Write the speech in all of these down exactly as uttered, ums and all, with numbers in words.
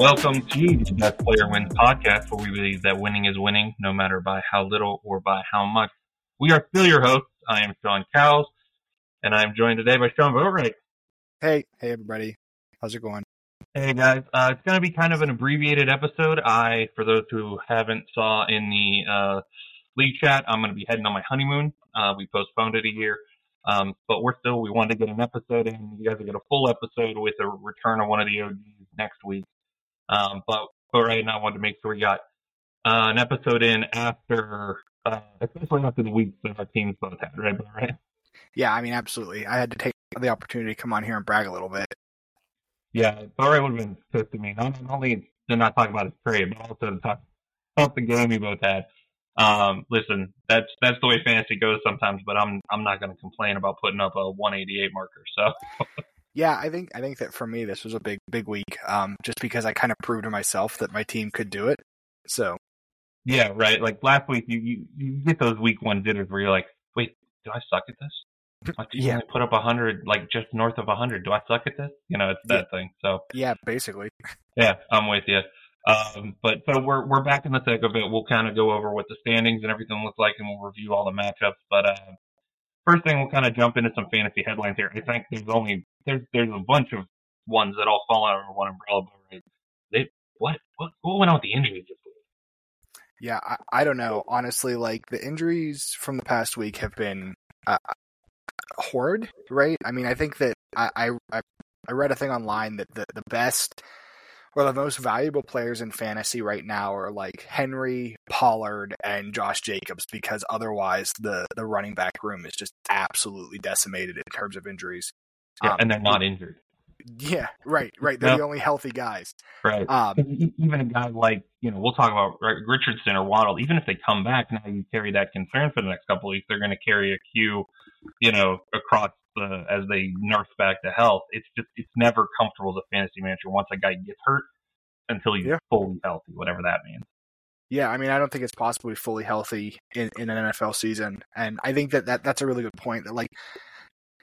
Welcome to the Best Player Wins podcast, where we believe that winning is winning, no matter by how little or by how much. We are still your hosts. I am Sean Cowles, and I am joined today by Sean Boehrich. Hey, hey everybody. How's it going? Hey guys. Uh, it's going to be kind of an abbreviated episode. I, for those who haven't saw in the uh, league chat, I'm going to be heading on my honeymoon. Uh, we postponed it a year. Um, but we're still, we wanted to get an episode in. You guys will get a full episode with a return of one of the O Gs next week. Um, but, but right now I wanted to make sure we got uh, an episode in after, uh, especially after the weeks that our teams both had, right? right? Yeah, I mean, absolutely. I had to take the opportunity to come on here and brag a little bit. Yeah, Barry would have been pissed at me. Not only to not talk about his trade, but also to talk about the game we both had. Um, listen, that's that's the way fantasy goes sometimes, but I'm I'm not going to complain about putting up a one eighty-eight marker. So, yeah, I think I think that for me this was a big big week, um, just because I kind of proved to myself that my team could do it. So, yeah, right. Like last week, you you, you get those week one jitters where you're like, wait, do I suck at this? My team yeah. only put up a hundred, like just north of a hundred. Do I suck at this? You know, it's that yeah. thing. So, yeah, basically. Yeah, I'm with you. Um, but so we're we're back in the thick of it. We'll kind of go over what the standings and everything looks like, and we'll review all the matchups. But uh, first thing, we'll kind of jump into some fantasy headlines here. I think there's only there's there's a bunch of ones that all fall under one umbrella. But right? they what what what went on with the injuries this week? Yeah, I, I don't know. Honestly, like the injuries from the past week have been uh, horrid, right? I mean, I think that I I I read a thing online that the the best. Well, the most valuable players in fantasy right now are like Henry, Pollard, and Josh Jacobs, because otherwise the, the running back room is just absolutely decimated in terms of injuries. Yeah, um, and they're not injured. Yeah, right, right. They're no. the only healthy guys. Right. Um, even a guy like, you know, we'll talk about Richardson or Waddle, even if they come back, now you carry that concern for the next couple of weeks, they're going to carry a queue, you know, across The, as they nurse back to health. It's just, it's never comfortable as a fantasy manager once a guy gets hurt until he's yeah. fully healthy, whatever that means. Yeah, I mean, I don't think it's possible to be fully healthy in, in an N F L season. And I think that, that that's a really good point that, like,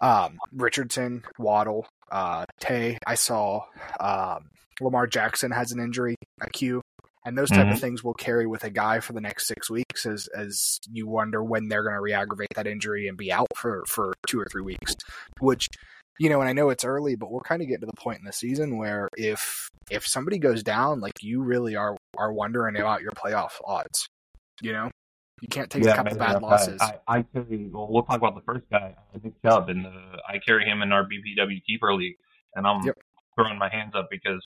um, Richardson, Waddle, uh, Tay, I saw um, Lamar Jackson has an injury, a Q, and those type mm-hmm. of things will carry with a guy for the next six weeks as, as you wonder when they're going to re-aggravate that injury and be out for, for two or three weeks, which, you know, and I know it's early, but we're kind of getting to the point in the season where if if somebody goes down, like you really are are wondering about your playoff odds, you know? You can't take yeah, a couple of bad losses. I, I, I carry, well, we'll talk about the first guy, Nick Chubb, and the, I carry him in our B P W Keeper League, and I'm yep. throwing my hands up because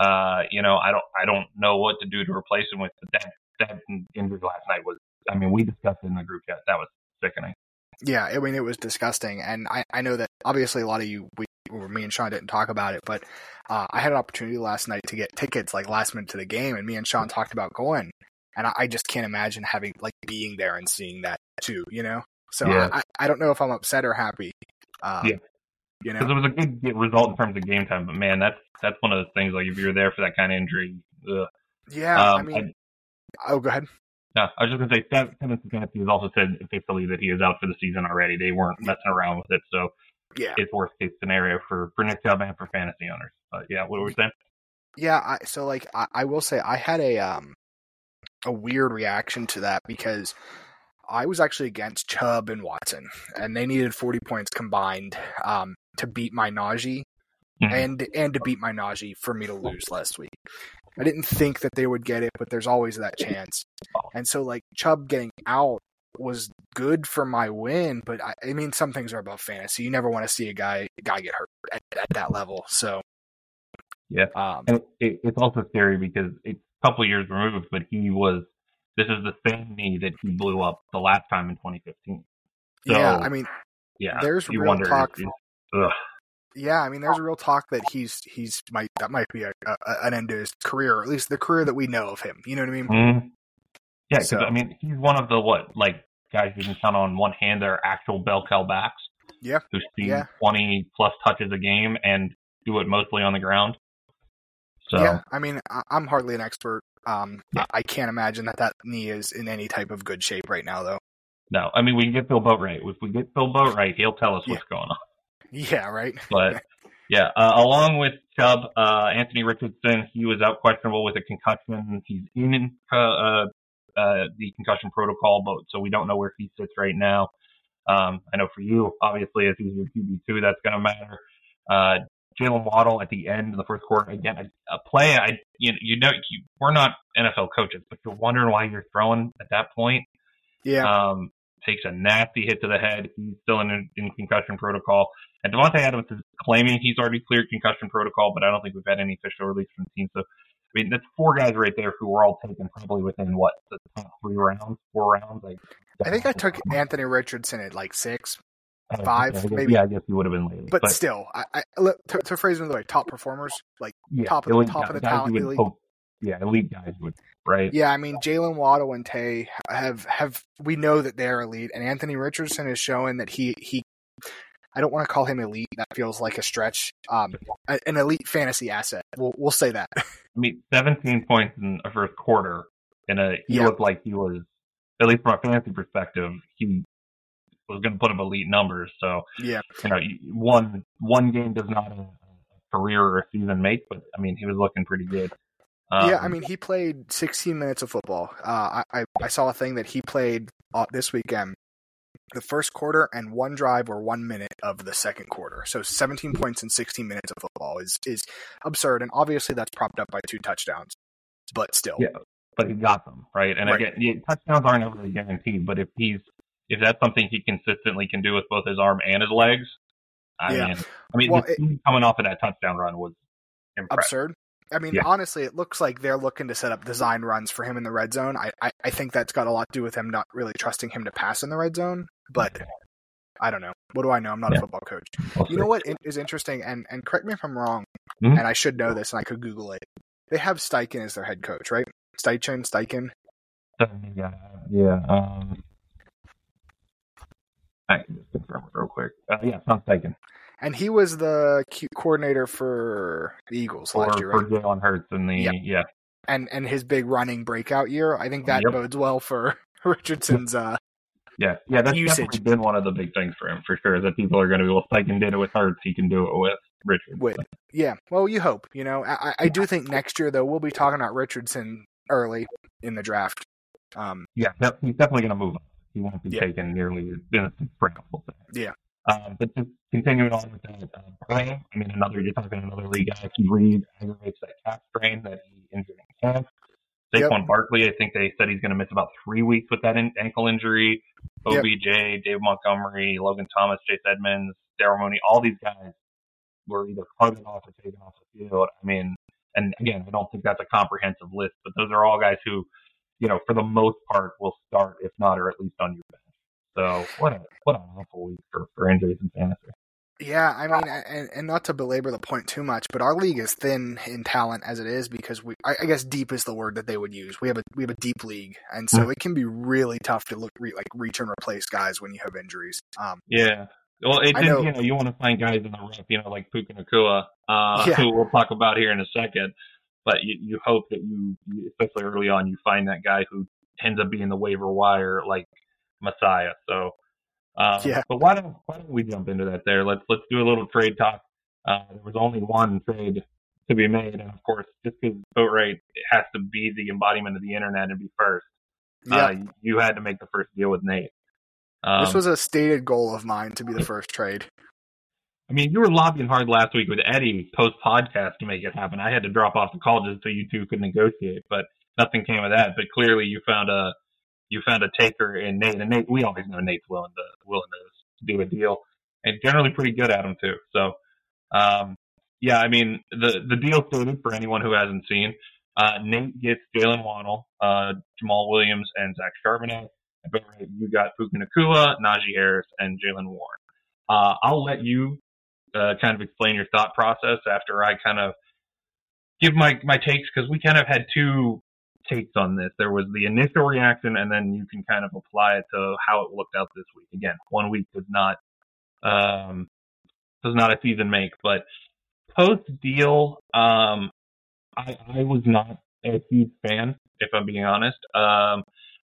Uh, you know, I don't, I don't know what to do to replace him with. But that, that injury last night was, I mean, we discussed it in the group chat. That was sickening. Yeah, I mean, it was disgusting, and I, I know that obviously a lot of you, we, or me and Sean didn't talk about it, but uh, I had an opportunity last night to get tickets, like last minute to the game, and me and Sean talked about going, and I, I just can't imagine having like being there and seeing that too, you know. So yeah. I, I don't know if I'm upset or happy. Um, yeah. You know, because it was a good result in terms of game time, but man, that's that's one of those things. Like if you were there for that kind of injury, ugh. yeah. Um, I mean, I, oh, go ahead. Yeah, I was just gonna say, Kevin Stefanski has also said officially that he is out for the season already. They weren't messing around with it, so yeah, it's worst case scenario for for Nick Chubb and for fantasy owners. But yeah, what were we saying? Yeah, I, so like I, I will say I had a um a weird reaction to that because I was actually against Chubb and Watson, and they needed forty points combined. Um, to beat my Najee mm-hmm. and and to beat my Najee for me to lose last week. I didn't think that they would get it, but there's always that chance. And so, like, Chubb getting out was good for my win, but, I, I mean, some things are about fantasy. You never want to see a guy a guy get hurt at, at that level. So, yeah. Um, and it, it's also scary because it's a couple years removed, but he was – this is the same knee that he blew up the last time in twenty fifteen. So, yeah, I mean, yeah, there's real talk – Ugh. Yeah, I mean, there's a real talk that he's he's might that might be a, a, an end to his career, or at least the career that we know of him. You know what I mean? Mm-hmm. Yeah, because so. I mean, he's one of the what like guys you can count on one hand that are actual bell cow backs. Yeah, who see yeah. twenty plus touches a game and do it mostly on the ground. So yeah, I mean, I'm hardly an expert. Um, yeah. I can't imagine that that knee is in any type of good shape right now, though. No, I mean, we can get Bill Boatwright. If we get Bill Boatwright, he'll tell us yeah. what's going on. Yeah, right. But Yeah, uh, along with Chubb, uh, Anthony Richardson, he was out questionable with a concussion. He's in uh, uh, uh, the concussion protocol, but so we don't know where he sits right now. Um, I know for you, obviously, as he's your Q B two, that's going to matter. Uh, Jaylen Waddle at the end of the first quarter, again, a, a play. I you, you know, you, we're not N F L coaches, but you're wondering why you're throwing at that point. Yeah. Um, takes a nasty hit to the head. He's still in, in concussion protocol. And Davante Adams is claiming he's already cleared concussion protocol, but I don't think we've had any official release from the team. So, I mean, that's four guys right there who were all taken probably within, what, the top three rounds, four rounds? Like, I think I took Anthony Richardson at like six, five, yeah, guess, maybe. Yeah, I guess he would have been later. But, but still, I, I, to, to phrase it another way, top performers, like yeah, top of the, elite, top of the talent elite. Hope. Yeah, elite guys would, right? Yeah, I mean, Jaylen Waddle and Tay have, have – we know that they're elite, and Anthony Richardson is showing that he, he – I don't want to call him elite. That feels like a stretch. Um, an elite fantasy asset. We'll, we'll say that. I mean, seventeen points in a first quarter, and he yep. looked like he was – at least from a fantasy perspective, he was going to put up elite numbers. So, yeah, you know, one, one game does not a career or a season make, but, I mean, he was looking pretty good. Um, yeah, I mean, he played sixteen minutes of football. Uh, I, I saw a thing that he played uh, this weekend, the first quarter and one drive or one minute of the second quarter. So seventeen points in sixteen minutes of football is, is absurd, and obviously that's propped up by two touchdowns, but still. Yeah, but he got them, right? And right. again, yeah, touchdowns aren't overly guaranteed, but if he's if that's something he consistently can do with both his arm and his legs, I yeah. mean, I mean, well, it, coming off of that touchdown run was impressive. Absurd. I mean, yeah. honestly, it looks like they're looking to set up design runs for him in the red zone. I, I, I think that's got a lot to do with him not really trusting him to pass in the red zone. But I don't know. What do I know? I'm not yeah. a football coach. You know what is interesting? And, and correct me if I'm wrong, mm-hmm. and I should know this, and I could Google it. They have Steichen as their head coach, right? Steichen, Steichen? Yeah. yeah. Um, I can just confirm it real quick. Uh, yeah, Sean Steichen. And he was the coordinator for the Eagles for, last year, right? For Jalen Hurts in the yep. yeah, and and his big running breakout year. I think that yep. bodes well for Richardson's. Uh, yeah, yeah, that's usage. Definitely been one of the big things for him for sure. That people are going to be well, if I can do it with Hurts, he can do it with Richardson. With, yeah, well, you hope. You know, I, I do think next year though we'll be talking about Richardson early in the draft. Um, yeah, he's definitely going to move up. He won't be yeah. taken nearly as incredible. Yeah. Um, but just continuing on with that, uh, Brian, I mean, another, you're talking another league guy, Keith Reed aggravates that calf strain that he injured in camp. Saquon yep. Barkley, I think they said he's going to miss about three weeks with that in- ankle injury. O B J, yep. Dave Montgomery, Logan Thomas, Chase Edmonds, Darryl Mooney, all these guys were either carted off or taken off the field. I mean, and again, I don't think that's a comprehensive list, but those are all guys who, you know, for the most part will start, if not, or at least on your bench. So what a, what an awful week for, for injuries and fantasy. Yeah, I mean, and, and not to belabor the point too much, but our league is thin in talent as it is because we, I, I guess, deep is the word that they would use. We have a we have a deep league, and so mm-hmm. it can be really tough to look re, like reach and replace guys when you have injuries. Um, yeah, well, it know, you know you want to find guys in the rough, you know, like Puka Nacua, uh, yeah. who we'll talk about here in a second. But you, you hope that you, especially early on, you find that guy who ends up being the waiver wire, like. Messiah. So, uh, yeah. but why don't why don't we jump into that there? Let's let's do a little trade talk. Uh, there was only one trade to be made, and of course, just because Boatwright has to be the embodiment of the internet and be first, yeah. uh, you, you had to make the first deal with Nate. Um, this was a stated goal of mine to be the first trade. I mean, you were lobbying hard last week with Eddie post podcast to make it happen. I had to drop off the call just so you two could negotiate, but nothing came of that. But clearly, you found a. You found a taker in Nate, and Nate. We always know Nate's willing to willing to do a deal, and generally pretty good at them too. So, um, yeah, I mean the the deal stated for anyone who hasn't seen, uh, Nate gets Jaylen Waddle, uh, Jamaal Williams, and Zach Charbonnet. But you got Puka Nacua, Najee Harris, and Jaylen Warren. Uh, I'll let you uh, kind of explain your thought process after I kind of give my my takes because we kind of had two. Takes on this. There was the initial reaction, and then you can kind of apply it to how it looked out this week. Again, one week does not um, does not a season make, but post deal, um, I, I was not a huge fan, if I'm being honest. Um,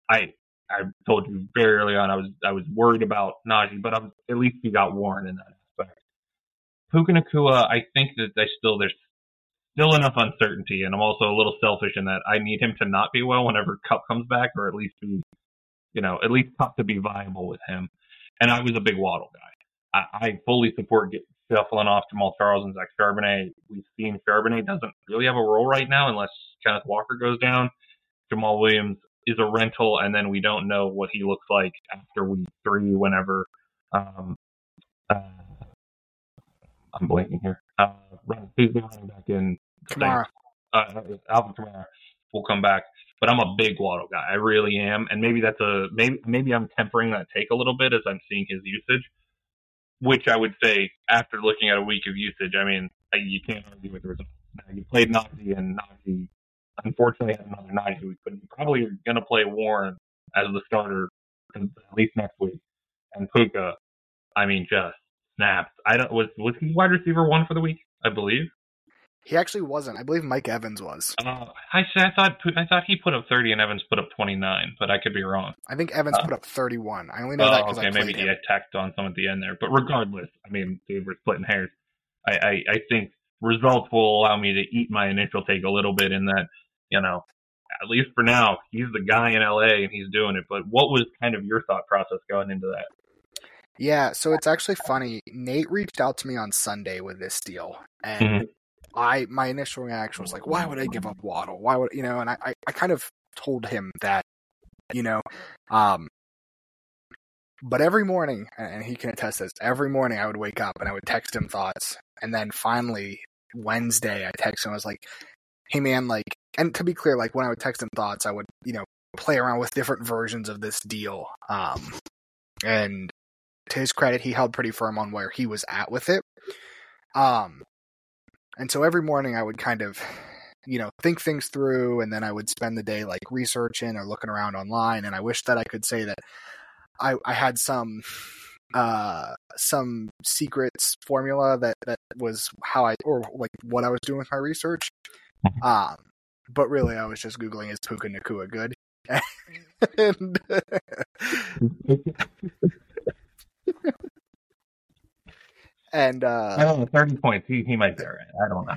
I I told you very early on I was I was worried about Najee, but I was, at least he got Warren in that aspect. Puka Nacua, I think that I still there's still enough uncertainty, and I'm also a little selfish in that I need him to not be well whenever Cup comes back, or at least be, you know, at least Cup to be viable with him. And I was a big Waddle guy. I, I fully support get, shuffling off Jamaal Charles and Zach Charbonnet. We've seen Charbonnet doesn't really have a role right now unless Kenneth Walker goes down. Jamaal Williams is a rental, and then we don't know what he looks like after week three whenever um, uh, I'm blanking here. Uh, he's running back in. Kamara. Uh, Alvin Kamara will come back. But I'm a big Waddle guy. I really am. And maybe that's a maybe. Maybe I'm tempering that take a little bit as I'm seeing his usage, which I would say after looking at a week of usage, I mean, you can't argue with the results. Now, you played Najee, and Najee unfortunately had another Najee week, but you probably are going to play Warren as the starter at least next week. And Puka, I mean, just snaps. I don't was was he wide receiver one for the week? I believe he actually wasn't. I believe Mike Evans was. Uh, I I thought I thought he put up thirty and Evans put up twenty-nine, but I could be wrong. I think Evans uh, put up thirty-one. I only know uh, that because okay, I played maybe him. He attacked on some at the end there. But regardless, I mean, dude, we're splitting hairs. I, I, I think results will allow me to eat my initial take a little bit in that, you know, at least for now, he's the guy in L A and he's doing it. But what was kind of your thought process going into that? Yeah, so it's actually funny. Nate reached out to me on Sunday with this deal, and mm-hmm. I my initial reaction was like, why would I give up Waddle? Why would you know? And I, I, I kind of told him that, you know, um. But every morning, and he can attest this, every morning I would wake up and I would text him thoughts, and then finally Wednesday I text him. I was like, hey man, like, and to be clear, like when I would text him thoughts, I would you know play around with different versions of this deal, um, and to his credit, he held pretty firm on where he was at with it, um. And so every morning I would kind of, you know, think things through, and then I would spend the day like researching or looking around online. And I wish that I could say that I, I had some uh, some secrets formula that, that was how I, or like what I was doing with my research. Um, but really I was just Googling, is Puka Nacua good? and, And uh, I don't know, thirty points. He he might be right. I don't know.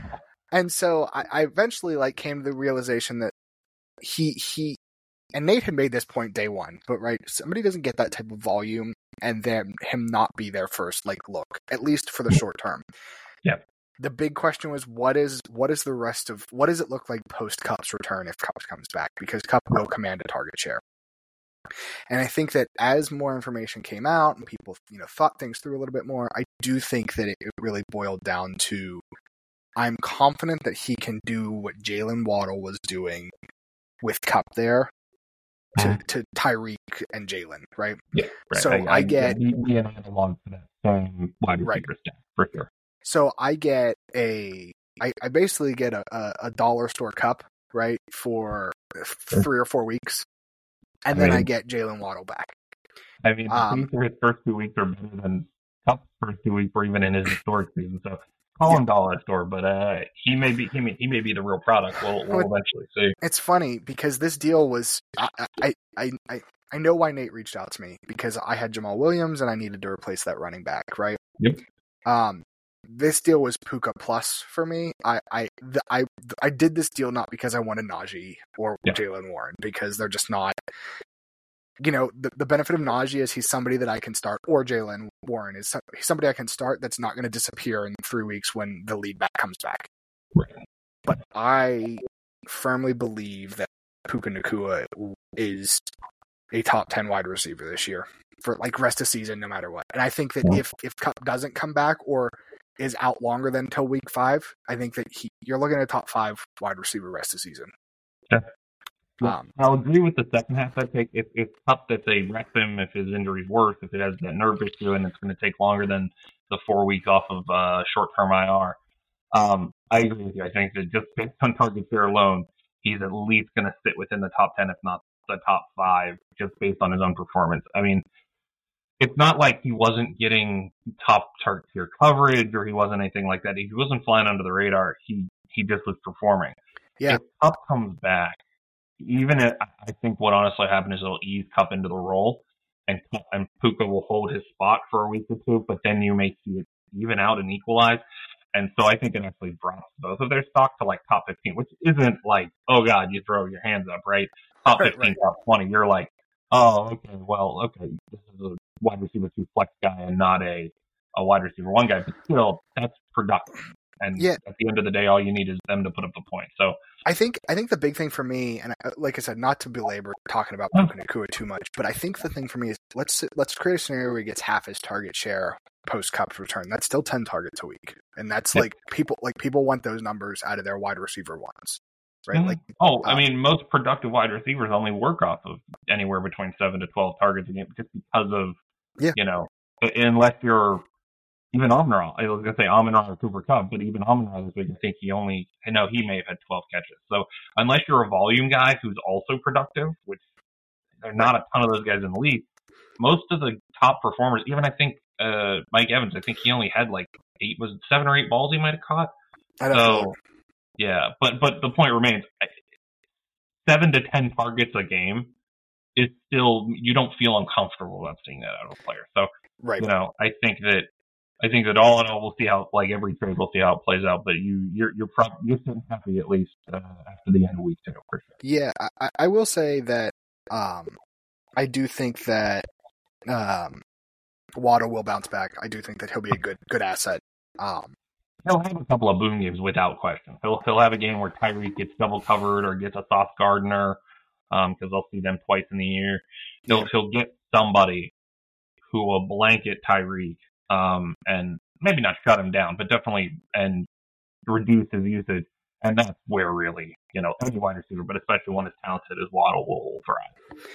And so I, I eventually like came to the realization that he he and Nate had made this point day one, but right, somebody doesn't get that type of volume and then him not be their first like look, at least for the short term. Yeah. The big question was what is what is the rest of what does it look like post Kupp's return if Kupp comes back, because Kupp will command a target share. And I think that as more information came out and people, you know, thought things through a little bit more, I do think that it really boiled down to I'm confident that he can do what Jaylen Waddle was doing with Cup there to, to Tyreek and Jaylen, right? Yeah. Right. So I, I, I get yeah, I had a long for that um, wide receiver right. stack for sure. So I get a I, I basically get a, a, a dollar store Cup right for sure. three or four weeks. And I then mean, I get Jaylen Waddle back. I mean, um, his first two weeks are better than Cup's first two weeks, or even in his historic season. So call yeah. him dollar store, but uh, he may be he may, he may be the real product. We'll, we'll it, eventually see. It's funny because this deal was I, I I I I know why Nate reached out to me because I had Jamaal Williams and I needed to replace that running back, right? Yep. Um, this deal was Puka plus for me. I I the, I, I did this deal not because I wanted Najee or yeah. Jaylen Warren, because they're just not. You know, the, the benefit of Najee is he's somebody that I can start, or Jaylen Warren is somebody I can start that's not going to disappear in three weeks when the lead back comes back. Right. But I firmly believe that Puka Nacua is a top ten wide receiver this year for like rest of season, no matter what. And I think that yeah. if if Cup doesn't come back or is out longer than till week five, I think that he, you're looking at a top five wide receiver rest of season. Yeah. Um, I'll agree with the second half. I think if it's tough that they wreck him, if his injury's worse, if it has that nerve issue and it's going to take longer than the four week off of uh, short-term I R. Um, I agree with you. I think that just based on target share alone, he's at least going to sit within the top ten, if not the top five, just based on his own performance. I mean, it's not like he wasn't getting top target tier coverage or he wasn't anything like that. He wasn't flying under the radar. He he just was performing. Yeah. If Cup comes back, even if, I think what honestly happened is it'll ease Cup into the role and and Puka will hold his spot for a week or two, but then you may see it even out and equalize. And so I think it actually drops both of their stock to like top fifteen, which isn't like, oh God, you throw your hands up, right? Top fifteen, right, right. Top twenty. You're like, oh, okay, well, okay, this is a wide receiver two flex guy and not a, a wide receiver one guy. But still, that's productive. And yeah. At the end of the day, all you need is them to put up the point. So I think I think the big thing for me, and like I said, not to belabor talking about Puka Nacua too much, but I think the thing for me is let's let's create a scenario where he gets half his target share post Kupp's return. That's still ten targets a week, and that's yeah. like people like people want those numbers out of their wide receiver ones, right? Mm-hmm. Like oh, um, I mean, most productive wide receivers only work off of anywhere between seven to twelve targets a game, just because of yeah. you know, unless you're. Even Amon-Ra, I was going to say Amon-Ra or Cooper Kupp, but even Amon-Ra this week, I think he only, I know he may have had twelve catches. So unless you're a volume guy who's also productive, which there are not a ton of those guys in the league, most of the top performers, even I think uh, Mike Evans, I think he only had like eight, was it seven or eight balls he might have caught? I don't so, know. Yeah, but, but the point remains, seven to ten targets a game is still, you don't feel uncomfortable about seeing that out of a player. So, right. you know, I think that I think that all in all, we'll see how, like every trade, we'll see how it plays out. But you, you're you're probably you're still happy at least uh, after the end of week two. For sure. Yeah, I, I will say that um, I do think that um, Waddle will bounce back. I do think that he'll be a good good asset. Um, he'll have a couple of boom games without question. He'll he'll have a game where Tyreek gets double covered or gets a soft Gardner because um, I'll see them twice in the year. He'll yeah. he'll get somebody who will blanket Tyreek. Um, and maybe not shut him down, but definitely and reduce his usage. And that's where really, you know, any wide receiver, but especially one as talented as Waddle will thrive.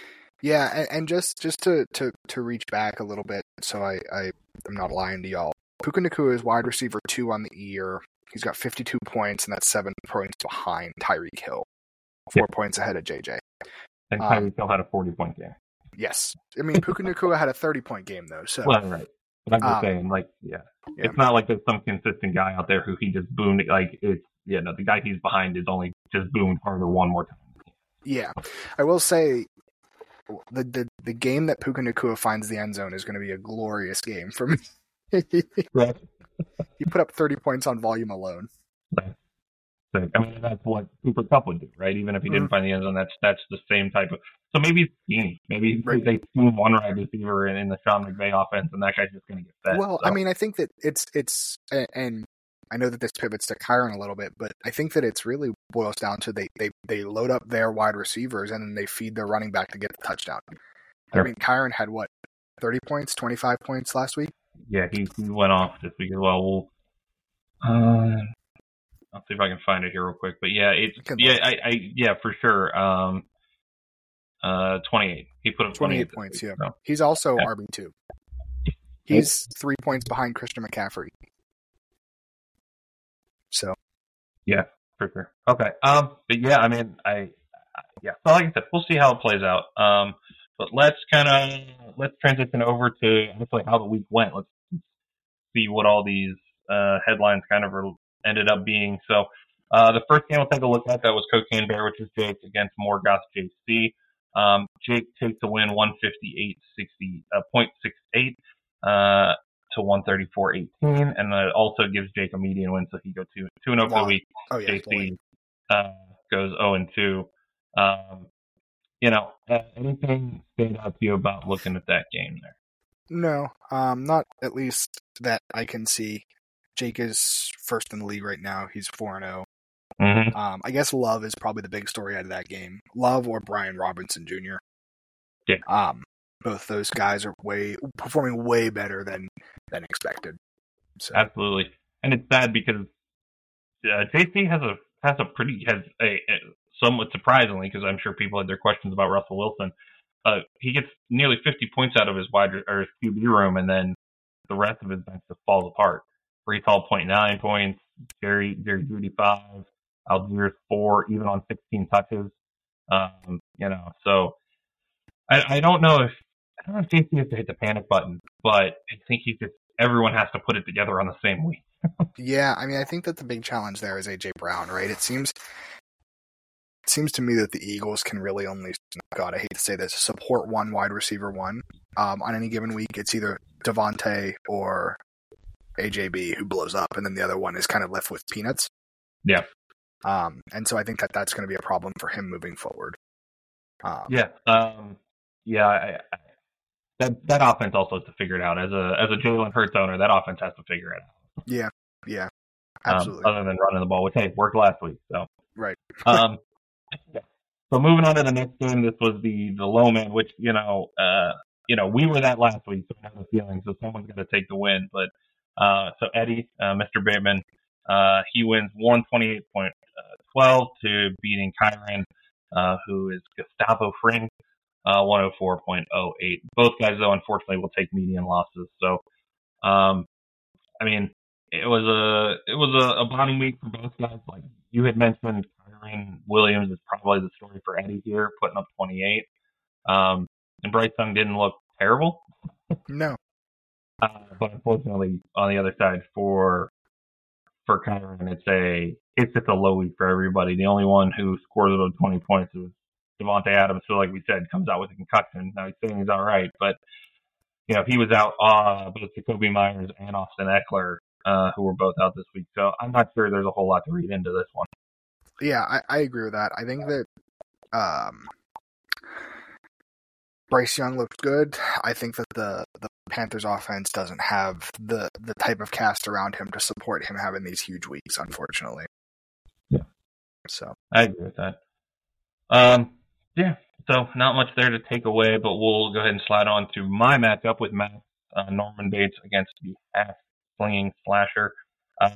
Yeah, and, and just, just to, to, to reach back a little bit, so I, I am not lying to y'all. Puka Nacua is wide receiver two on the year. He's got fifty-two points, and that's seven points behind Tyreek Hill, four yeah. points ahead of J J. And Tyreek um, Hill had a forty-point game. Yes, I mean Puka Nacua had a thirty-point game though. So well, right. But I'm just um, saying, like, yeah. yeah, it's not like there's some consistent guy out there who he just boomed. Like, it's, yeah, no, the guy he's behind is only just boomed harder one more time. Yeah. I will say the the, the game that Puka Nacua finds the end zone is going to be a glorious game for me. Right. He put up thirty points on volume alone. Right. So, I mean, that's what Cooper Kupp would do, right? Even if he mm-hmm. didn't find the end zone, that's that's the same type of. So maybe it's scheme. Maybe right. they scheme one wide receiver in, in the Sean McVay offense, and that guy's just going to get fed. Well, so. I mean, I think that it's it's, and I know that this pivots to Kyren a little bit, but I think that it's really boils down to they they they load up their wide receivers and then they feed their running back to get the touchdown. Sure. I mean, Kyren had what thirty points, twenty five points last week. Yeah, he, he went off this week as well. We'll uh... I'll see if I can find it here real quick, but yeah, it's yeah, I, I yeah for sure. Um, uh, twenty-eight. He put up twenty-eight, twenty-eight points. Week, yeah, so. He's also yeah. R B two. He's three points behind Christian McCaffrey. So, yeah, for sure. Okay. Um, but yeah, I mean, I yeah. So like I said, we'll see how it plays out. Um, but let's kind of let's transition over to like how the week went. Let's see what all these uh, headlines kind of are. Ended up being so. Uh, the first game we'll take a look at that was Cocaine Bear, which is Jake against Morgoth J C. Um, Jake takes the win one fifty-eight sixty, uh, point six eight uh, to one thirty-four eighteen, and that also gives Jake a median win, so he goes two two and zero for the week. Oh, yeah, J C uh, goes zero and two. Um, you know, anything stand out to you about looking at that game there? No, um, not at least that I can see. Jake is first in the league right now. He's four and oh. Mm-hmm. Um, I guess Love is probably the big story out of that game. Love or Brian Robinson Junior Yeah. Um, both those guys are way performing way better than, than expected. So. Absolutely. And it's sad because uh, J C has a has a pretty has a, a somewhat surprisingly, because I'm sure people had their questions about Russell Wilson. Uh, he gets nearly fifty points out of his wide or his Q B room, and then the rest of his bench just falls apart. Brees Hall zero point nine points, Jerry Jerry Judy five, Algiers four, even on sixteen touches. Um, you know, so I, I don't know if I don't know if J C has to hit the panic button, but I think he just everyone has to put it together on the same week. Yeah, I mean, I think that the big challenge there is A J Brown, right? It seems it seems to me that the Eagles can really only God, I hate to say this, support one wide receiver one um, on any given week. It's either Davante or A J B, who blows up, and then the other one is kind of left with peanuts. Yeah. Um, and so I think that that's going to be a problem for him moving forward. Um, yeah. Um, yeah. I, I, that that offense also has to figure it out. As a as a Jalen Hurts owner, that offense has to figure it out. Yeah. Yeah. Absolutely. Um, other than running the ball, which, hey, worked last week. So right. um, yeah. So moving on to the next game, this was the the Lowman, which, you know, uh, you know, we were that last week, so I have a feeling, so someone's going to take the win. But uh, so Eddie, uh, Mister Bateman, uh, he wins one twenty-eight point one two to beating Kyren, uh, who is Gustavo Fring, uh, one oh four point oh eight. Both guys, though, unfortunately, will take median losses. So, um, I mean, it was a it was a, a bonding week for both guys. Like you had mentioned, Kyren Williams is probably the story for Eddie here, putting up twenty-eight. Um, and Bryce Young didn't look terrible. No. Uh, but unfortunately, on the other side, for for Kyren, it's a it's just a low week for everybody. The only one who scored over twenty points was Davante Adams, who, like we said, comes out with a concussion. Now he's saying he's all right, but you know, he was out uh, both Jacoby Myers and Austin Eckler. Uh, who were both out this week. So I'm not sure there's a whole lot to read into this one. Yeah, I, I agree with that. I think that um, Bryce Young looked good. I think that the, the Panthers offense doesn't have the, the type of cast around him to support him having these huge weeks, unfortunately. Yeah. So I agree with that. Um, yeah, so not much there to take away, but we'll go ahead and slide on to my matchup with Matt uh, Norman Bates against the Ash. Slinging slasher. Uh,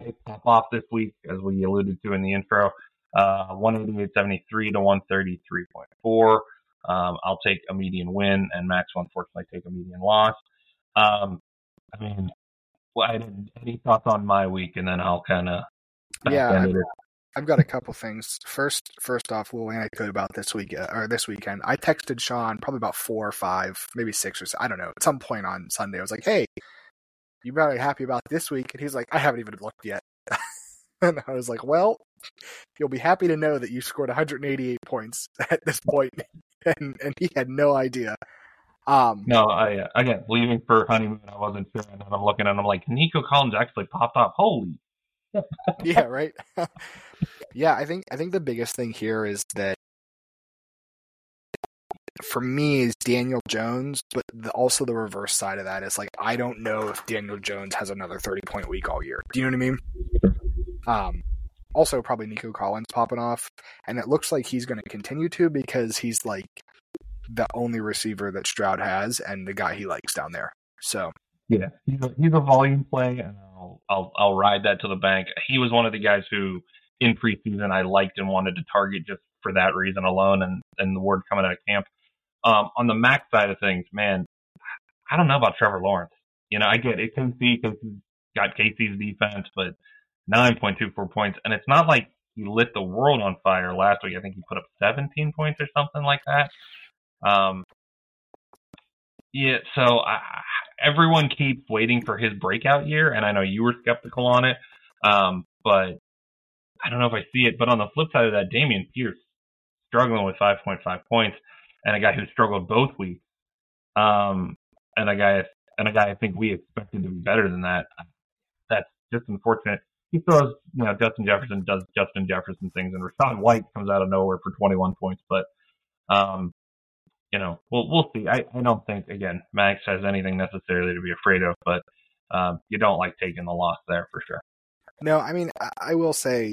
I pop off this week, as we alluded to in the intro, uh, one eighty-eight point seven three to one thirty-three point four. Um, I'll take a median win, and Max will unfortunately take a median loss. Um, I mean, well, I didn't, any thoughts on my week, and then I'll kind of yeah. I've, I've got a couple things. First, first off, little anecdote about this week uh, or this weekend. I texted Sean probably about four or five, maybe six or so, I don't know. At some point on Sunday, I was like, "Hey, you better be happy about this week." And he's like, "I haven't even looked yet." And I was like, well, you'll be happy to know that you scored one hundred eighty-eight points at this point. And and he had no idea. Um, no, I, again, leaving for honeymoon, I wasn't sure. And I'm looking and I'm like, Nico Collins actually popped up. Holy. Yeah, right. yeah, I think, I think the biggest thing here is that for me is Daniel Jones, but the, also the reverse side of that is like, I don't know if Daniel Jones has another thirty point week all year. Do you know what I mean? Um, also probably Nico Collins popping off, and it looks like he's going to continue to, because he's like the only receiver that Stroud has and the guy he likes down there. So yeah, he's a, he's a volume play, and I'll, I'll, I'll ride that to the bank. He was one of the guys who in preseason I liked and wanted to target just for that reason alone. And, and the word coming out of camp. Um, on the Mac side of things, man, I don't know about Trevor Lawrence. You know, I get it can see because he's got K C's defense, but nine point two four points. And it's not like he lit the world on fire last week. I think he put up seventeen points or something like that. Um, yeah, so I, everyone keeps waiting for his breakout year, and I know you were skeptical on it, um, but I don't know if I see it. But on the flip side of that, Damian Pierce struggling with five point five points. And a guy who struggled both weeks, um, and a guy, and a guy I think we expected to be better than that. That's just unfortunate. He throws, you know, Justin Jefferson does Justin Jefferson things, and Rachaad White comes out of nowhere for twenty-one points. But, um, you know, we'll we'll see. I, I don't think again Max has anything necessarily to be afraid of, but um, you don't like taking the loss there for sure. No, I mean I will say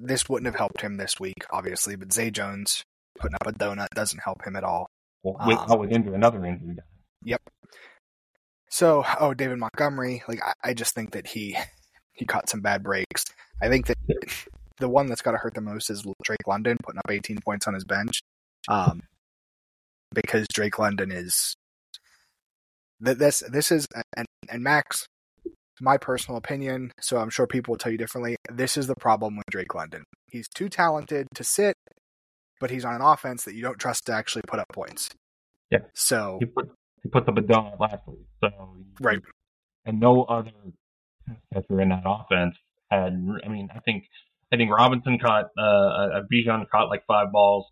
this wouldn't have helped him this week, obviously, but Zay Jones putting up a donut doesn't help him at all. Well, wait, um, I would injure another injury. Yep. So, oh, David Montgomery, like I, I just think that he he caught some bad breaks. I think that the one that's got to hurt the most is Drake London putting up eighteen points on his bench, um, because Drake London is that this this is and and Max, my personal opinion. So I'm sure people will tell you differently. This is the problem with Drake London. He's too talented to sit. But he's on an offense that you don't trust to actually put up points. Yeah. So he put he puts up a donut last week. So right. And no other catcher in that offense had. I mean, I think I think Robinson caught uh, Bijan caught like five balls,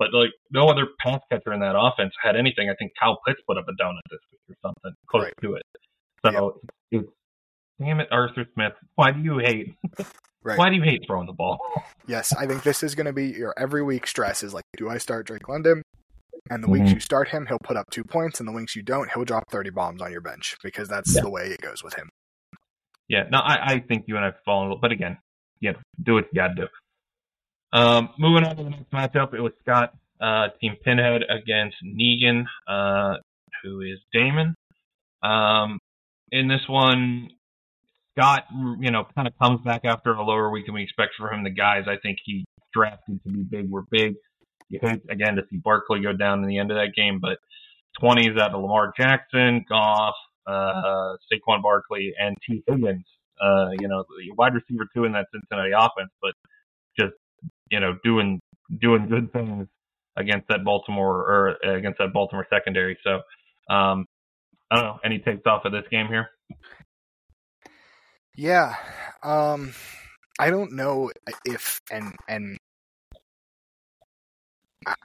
but like no other pass catcher in that offense had anything. I think Kyle Pitts put up a donut this week or something close right. to it. So yeah. it's Damn it, Arthur Smith. Why do you hate? Right. Why do you hate throwing the ball? Yes, I think this is going to be your every week stress is like, do I start Drake London? And the mm-hmm. weeks you start him, he'll put up two points. And the weeks you don't, he'll drop thirty bombs on your bench because that's yeah. the way it goes with him. Yeah, no, I, I think you and I have fallen. But again, yeah, do what you got to do. Um, moving on to the next matchup, it was Scott, uh, Team Pinhead against Negan, uh, who is Damon. Um, in this one, Scott, you know, kind of comes back after a lower week than we expect from him. The guys I think he drafted to be big were big. You hate, again, to see Barkley go down in the end of that game, but twenties out of Lamar Jackson, Goff, uh, uh, Saquon Barkley, and T. Higgins, uh, you know, the wide receiver two in that Cincinnati offense, but just, you know, doing doing good things against that Baltimore or against that Baltimore secondary. So, um, I don't know, any takes off of this game here? Yeah, um, I don't know if and and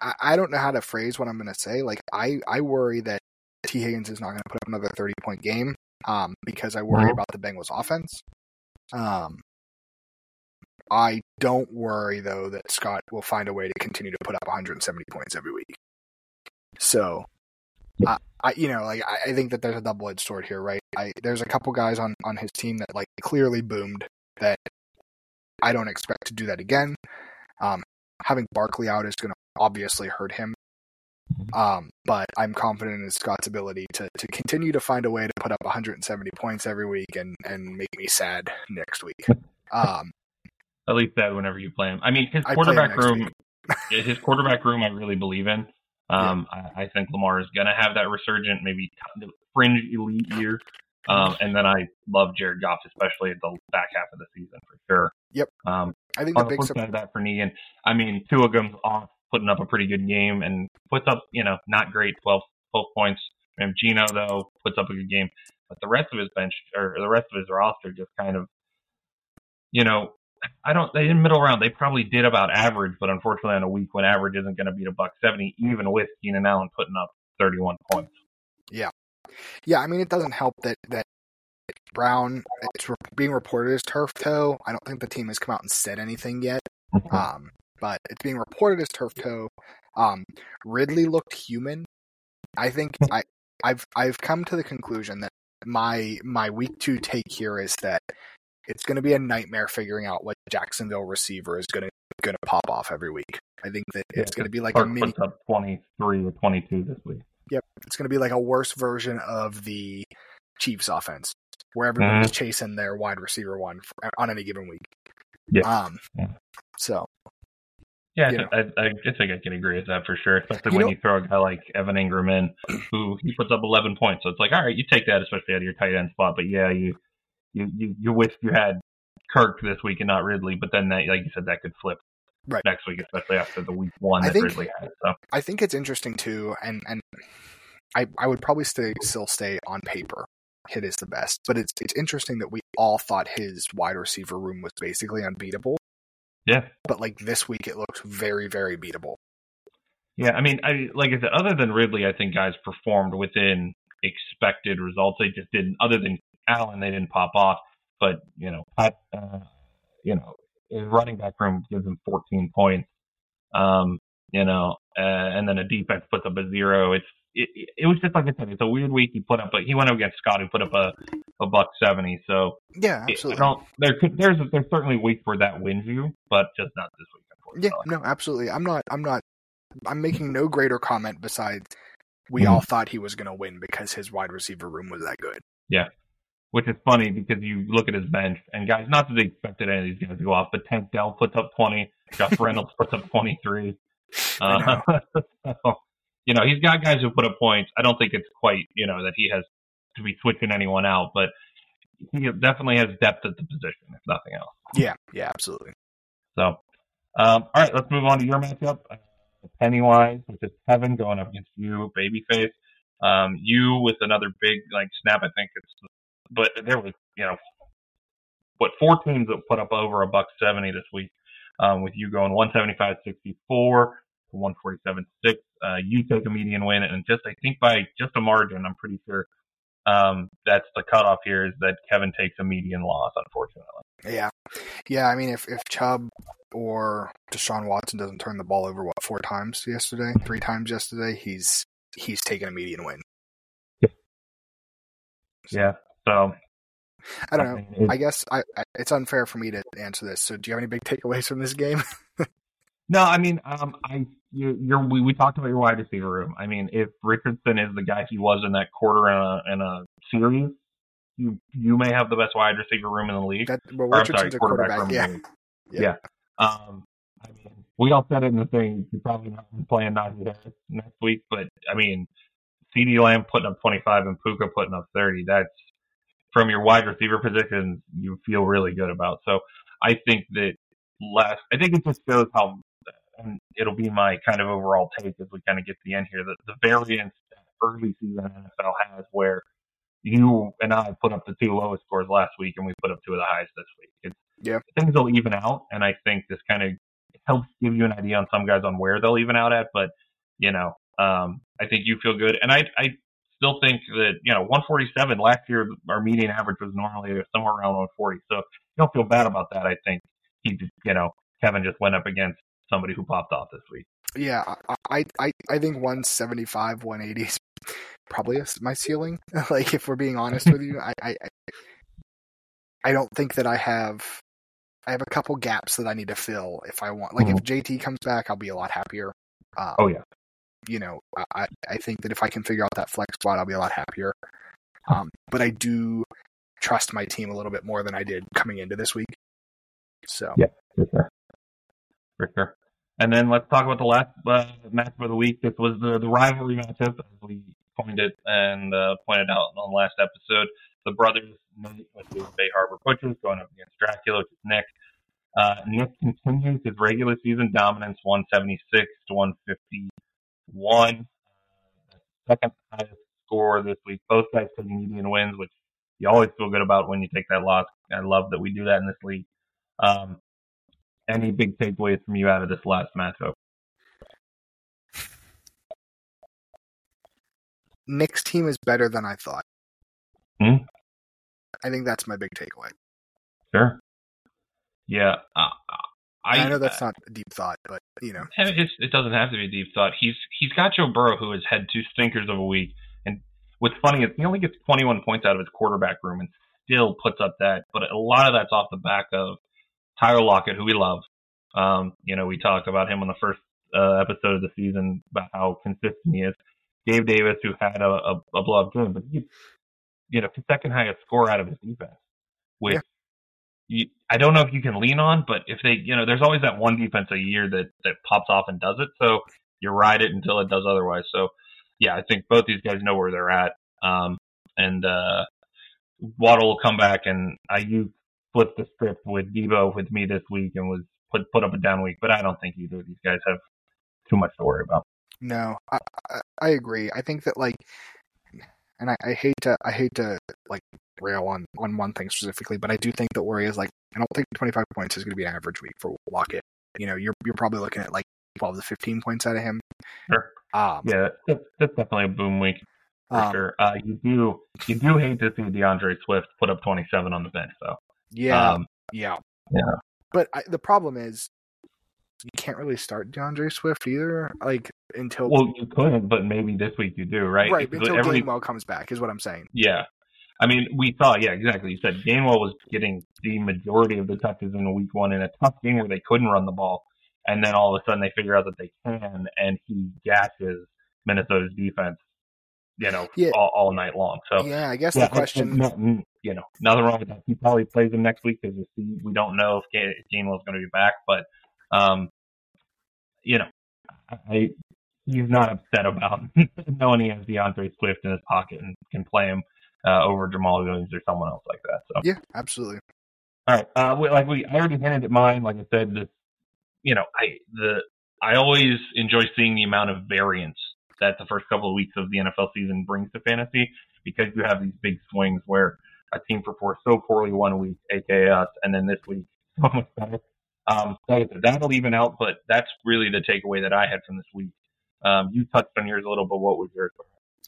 I, I don't know how to phrase what I'm going to say. Like I, I worry that T. Higgins is not going to put up another thirty point game, um, because I worry mm-hmm. about the Bengals offense. Um, I don't worry though that Scott will find a way to continue to put up one hundred seventy points every week. So, I, I you know, like I, I think that there's a double-edged sword here, right? I, there's a couple guys on, on his team that like clearly boomed that I don't expect to do that again. Um, having Barkley out is going to obviously hurt him, um, but I'm confident in Scott's ability to to continue to find a way to put up one hundred seventy points every week and, and make me sad next week. Um, At least that whenever you play him. I mean, his quarterback room, his quarterback room I really believe in. Um, yeah. I, I think Lamar is going to have that resurgent, maybe fringe elite year. Um, and then I love Jared Goff, especially at the back half of the season for sure. Yep. Um, I think the big flip side of that for Negan, I mean, Tua comes off putting up a pretty good game and puts up, you know, not great twelve, twelve points. And Gino though puts up a good game, but the rest of his bench or the rest of his roster just kind of, you know, I don't. They in middle round, they probably did about average, but unfortunately, on a week when average isn't going to beat a buck seventy, even with Keenan Allen putting up thirty-one points. Yeah, yeah. I mean, it doesn't help that that Brown it's being reported as turf toe. I don't think the team has come out and said anything yet, um, but it's being reported as turf toe. Um, Ridley looked human. I think I, I've I've come to the conclusion that my my week two take here is that. It's going to be a nightmare figuring out what Jacksonville receiver is going to going to pop off every week. I think that yeah, it's going to be like a mini up twenty-three or twenty-two this week. Yep, it's going to be like a worse version of the Chiefs offense, where everybody's mm. chasing their wide receiver one for, on any given week. Yeah. Um. Yeah. So. Yeah, you know. I, I, I just think I can agree with that for sure, especially you when know, you throw a guy like Evan Ingram in, who he puts up eleven points. So it's like, all right, you take that, especially out of your tight end spot. But yeah, you. You, you you wish you had Kirk this week and not Ridley, but then that, like you said, that could flip right. next week, especially after the week one I that think, Ridley had. So I think it's interesting too, and and I I would probably stay, still stay on paper. Hit is the best, but it's it's interesting that we all thought his wide receiver room was basically unbeatable. Yeah, but like this week, it looks very very beatable. Yeah, I mean, I like I said, other than Ridley, I think guys performed within expected results. They just didn't. Other than Allen, they didn't pop off, but you know, Pat, uh, you know, his running back room gives him fourteen points. Um, you know, uh, and then a defense puts up a zero. It's it, it was just like I said, it's a weird week he put up, but he went up against Scott who put up a a buck seventy. So yeah, absolutely. It, I don't, there could, there's there's certainly weeks where that wins you, but just not this week. Unfortunately. Yeah, no, absolutely. I'm not. I'm not. I'm making no greater comment besides we mm-hmm. all thought he was going to win because his wide receiver room was that good. Yeah. Which is funny because you look at his bench and guys, not that they expected any of these guys to go off, but Tank Dell puts up twenty, Josh Reynolds puts up twenty-three. Uh, so, you know, he's got guys who put up points. I don't think it's quite, you know, that he has to be switching anyone out, but he definitely has depth at the position, if nothing else. Yeah, yeah, absolutely. So, um, all right, let's move on to your matchup. Pennywise, which is Kevin going up against you, Babyface. Um, you with another big, like, snap, I think it's but there was, you know, what four teams that put up over a buck seventy this week, um, with you going one seventy five sixty four to one forty seven six. Uh, you take a median win, and just I think by just a margin, I'm pretty sure. Um, that's the cutoff here, is that Kevin takes a median loss, unfortunately. Yeah. Yeah, I mean, if, if Chubb or Deshaun Watson doesn't turn the ball over, what, four times yesterday? Three times yesterday? He's he's taking a median win. Yeah. So, yeah. So I don't I know. It, I guess I, I, it's unfair for me to answer this. So do you have any big takeaways from this game? No, I mean, um, I you, you're, we, we talked about your wide receiver room. I mean, if Richardson is the guy he was in that quarter in a, in a series, you you may have the best wide receiver room in the league. That, well, or, I'm sorry, quarterback, quarterback room. Yeah. Yeah. yeah. Um, I mean, we all said it in the thing. You're probably not playing Najee Harris next week, but I mean, CeeDee Lamb putting up twenty-five and Puka putting up thirty. That's from your wide receiver positions you feel really good about. So I think that last, I think it just shows how. And it'll be my kind of overall take as we kind of get to the end here, that the variance that early season N F L has, where you and I put up the two lowest scores last week and we put up two of the highest this week. It's, yeah. Things will even out, and I think this kind of helps give you an idea on some guys on where they'll even out at. But, you know, um, I think you feel good. And I, I still think that, you know, one forty-seven last year, our median average was normally somewhere around one forty. So you don't feel bad about that. I think he just, you know, Kevin just went up against somebody who popped off this week. Yeah, I I I think one seventy-five, one eighty is probably my ceiling. Like, if we're being honest with you, I, I I don't think that I have I have a couple gaps that I need to fill if I want. Like, mm-hmm. if J T comes back, I'll be a lot happier. Um, oh yeah, you know, I I think that if I can figure out that flex spot, I'll be a lot happier. Um, but I do trust my team a little bit more than I did coming into this week. So yeah, for sure. For sure. And then let's talk about the last uh, matchup of the week. This was the, the rivalry matchup, as we coined it and uh, pointed out on the last episode. The brothers, Nate, which is Bay Harbor Butchers, going up against Dracula, which is Nick. Uh, Nick continues his regular season dominance, one seventy-six to one fifty-one. Second highest score this week. Both guys took median wins, which you always feel good about when you take that loss. I love that we do that in this league. Um, Any big takeaways from you out of this last matchup? Nick's team is better than I thought. Hmm? I think that's my big takeaway. Sure. Yeah. Uh, I, I know that's uh, not a deep thought, but, you know. It's, it doesn't have to be a deep thought. He's He's got Joe Burrow, who has had two stinkers of a week. And what's funny is he only gets twenty-one points out of his quarterback room and still puts up that. But a lot of that's off the back of Tyler Lockett, who we love. Um, you know, we talked about him on the first uh, episode of the season, about how consistent he is. Gabe Davis, who had a, a, a blowout game, but he, you know, second highest score out of his defense, which yeah. you, I don't know if you can lean on, but if they, you know, there's always that one defense a year that, that pops off and does it. So you ride it until it does otherwise. So, yeah, I think both these guys know where they're at. Um, and uh, Waddle will come back, and I U flipped the script with Debo with me this week and was put put up a down week, but I don't think either of these guys have too much to worry about. No, I I, I agree. I think that, like, and I, I hate to I hate to like rail on, on one thing specifically, but I do think the worry is, like, I don't think twenty-five points is going to be an average week for Lockett. You know, you're you're probably looking at like twelve to fifteen points out of him. Sure. Um, yeah, that's, that's definitely a boom week. For um, sure. Uh, you do you do hate to see DeAndre Swift put up twenty-seven on the bench, though. Yeah, um, yeah, yeah. But I, the problem is, you can't really start DeAndre Swift either. Like until well, you couldn't, but maybe this week you do, right? Right, until every... Gainwell comes back is what I'm saying. Yeah, I mean, we saw. Yeah, exactly. You said Gainwell was getting the majority of the touches in week one in a tough game where they couldn't run the ball, and then all of a sudden they figure out that they can, and he gashes Minnesota's defense. You know, yeah. all, all night long. So yeah, I guess yeah, the question, it's, it's, you know, nothing wrong with that. He probably plays him next week because we don't know if Gainwell's going to be back. But um, you know, I he's not upset about knowing he has DeAndre Swift in his pocket and can play him uh, over Jamaal Williams or someone else like that. So yeah, absolutely. All right, uh, we, like we, I already hinted at mine. Like I said, this, you know, I the I always enjoy seeing the amount of variance that the first couple of weeks of the N F L season brings to fantasy, because you have these big swings where a team performs so poorly one week, aka us, and then this week so much better. Um, so that'll even out, but that's really the takeaway that I had from this week. Um, you touched on yours a little, but what was yours?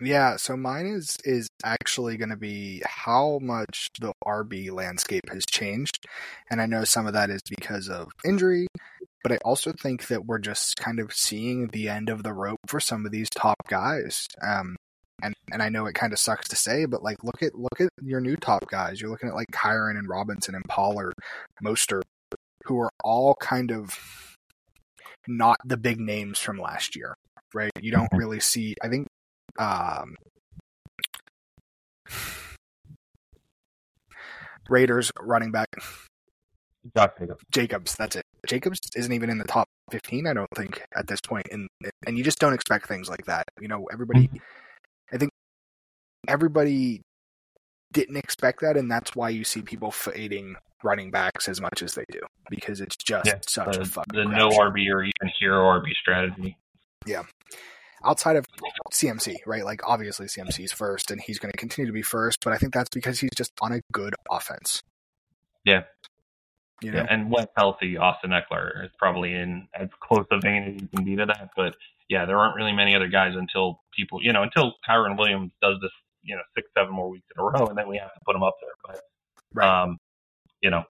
Yeah, so mine is is actually going to be how much the R B landscape has changed. And I know some of that is because of injury, but I also think that we're just kind of seeing the end of the rope for some of these top guys. Um, and, and I know it kind of sucks to say, but like look at look at your new top guys. You're looking at like Kyren and Robinson and Pollard, Mostert, who are all kind of not the big names from last year, right? You don't really see, I think, Um, Raiders running back Josh Jacobs. Jacobs, that's it. Jacobs isn't even in the top fifteen, I don't think, at this point. And and you just don't expect things like that. You know, everybody, I think everybody didn't expect that, and that's why you see people fading running backs as much as they do, because it's just yeah, such the, a fucking the no R B or even hero R B strategy. Yeah. Outside of C M C, right? Like, obviously C M C's first, and he's going to continue to be first, but I think that's because he's just on a good offense. Yeah. You know? Yeah, and when healthy, Austin Eckler is probably in as close a vein as you can be to that, but yeah, there aren't really many other guys until people, you know, until Kyren Williams does this, you know, six, seven more weeks in a row, and then we have to put him up there. But, right. um, you know,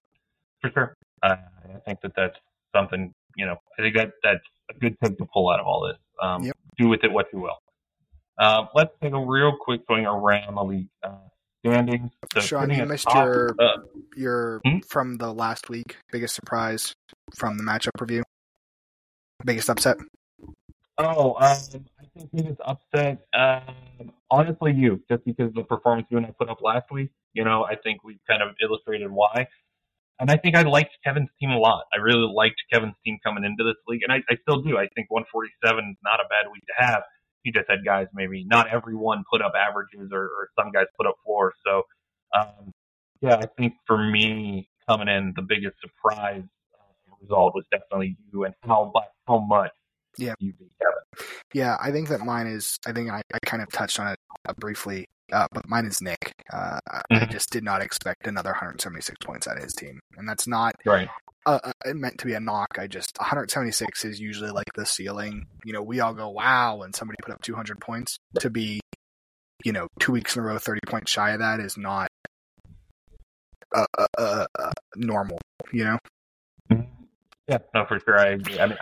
for sure. Uh, I think that that's something, you know, I think that that's a good thing to pull out of all this. Um, yep. Do with it what you will. Uh, let's take a real quick going around the league uh, standings. So Sean, you missed top, your uh, your hmm? from the last week biggest surprise from the matchup review. Biggest upset. Oh, um, I think biggest upset. Um, honestly, you just because of the performance you and I put up last week. You know, I think we kind of illustrated why. And I think I liked Kevin's team a lot. I really liked Kevin's team coming into this league, and I, I still do. I think one forty-seven is not a bad week to have. He just had guys maybe not everyone put up averages, or, or some guys put up floors. So, um, yeah, I think for me coming in, the biggest surprise uh, result was definitely you, and how by how much yeah. you beat Kevin. Yeah, I think that mine is. I think I, I kind of touched on it uh, briefly. Uh, but mine is Nick. Uh, mm-hmm. I just did not expect another one seventy-six points out of his team. And that's not right. uh, uh, meant to be a knock. I just, one seventy-six is usually like the ceiling. You know, we all go, wow, and somebody put up two hundred points. To be, you know, two weeks in a row, thirty points shy of that is not uh, uh, uh, uh, normal, you know? Yeah, no, for sure. I agree. I mean,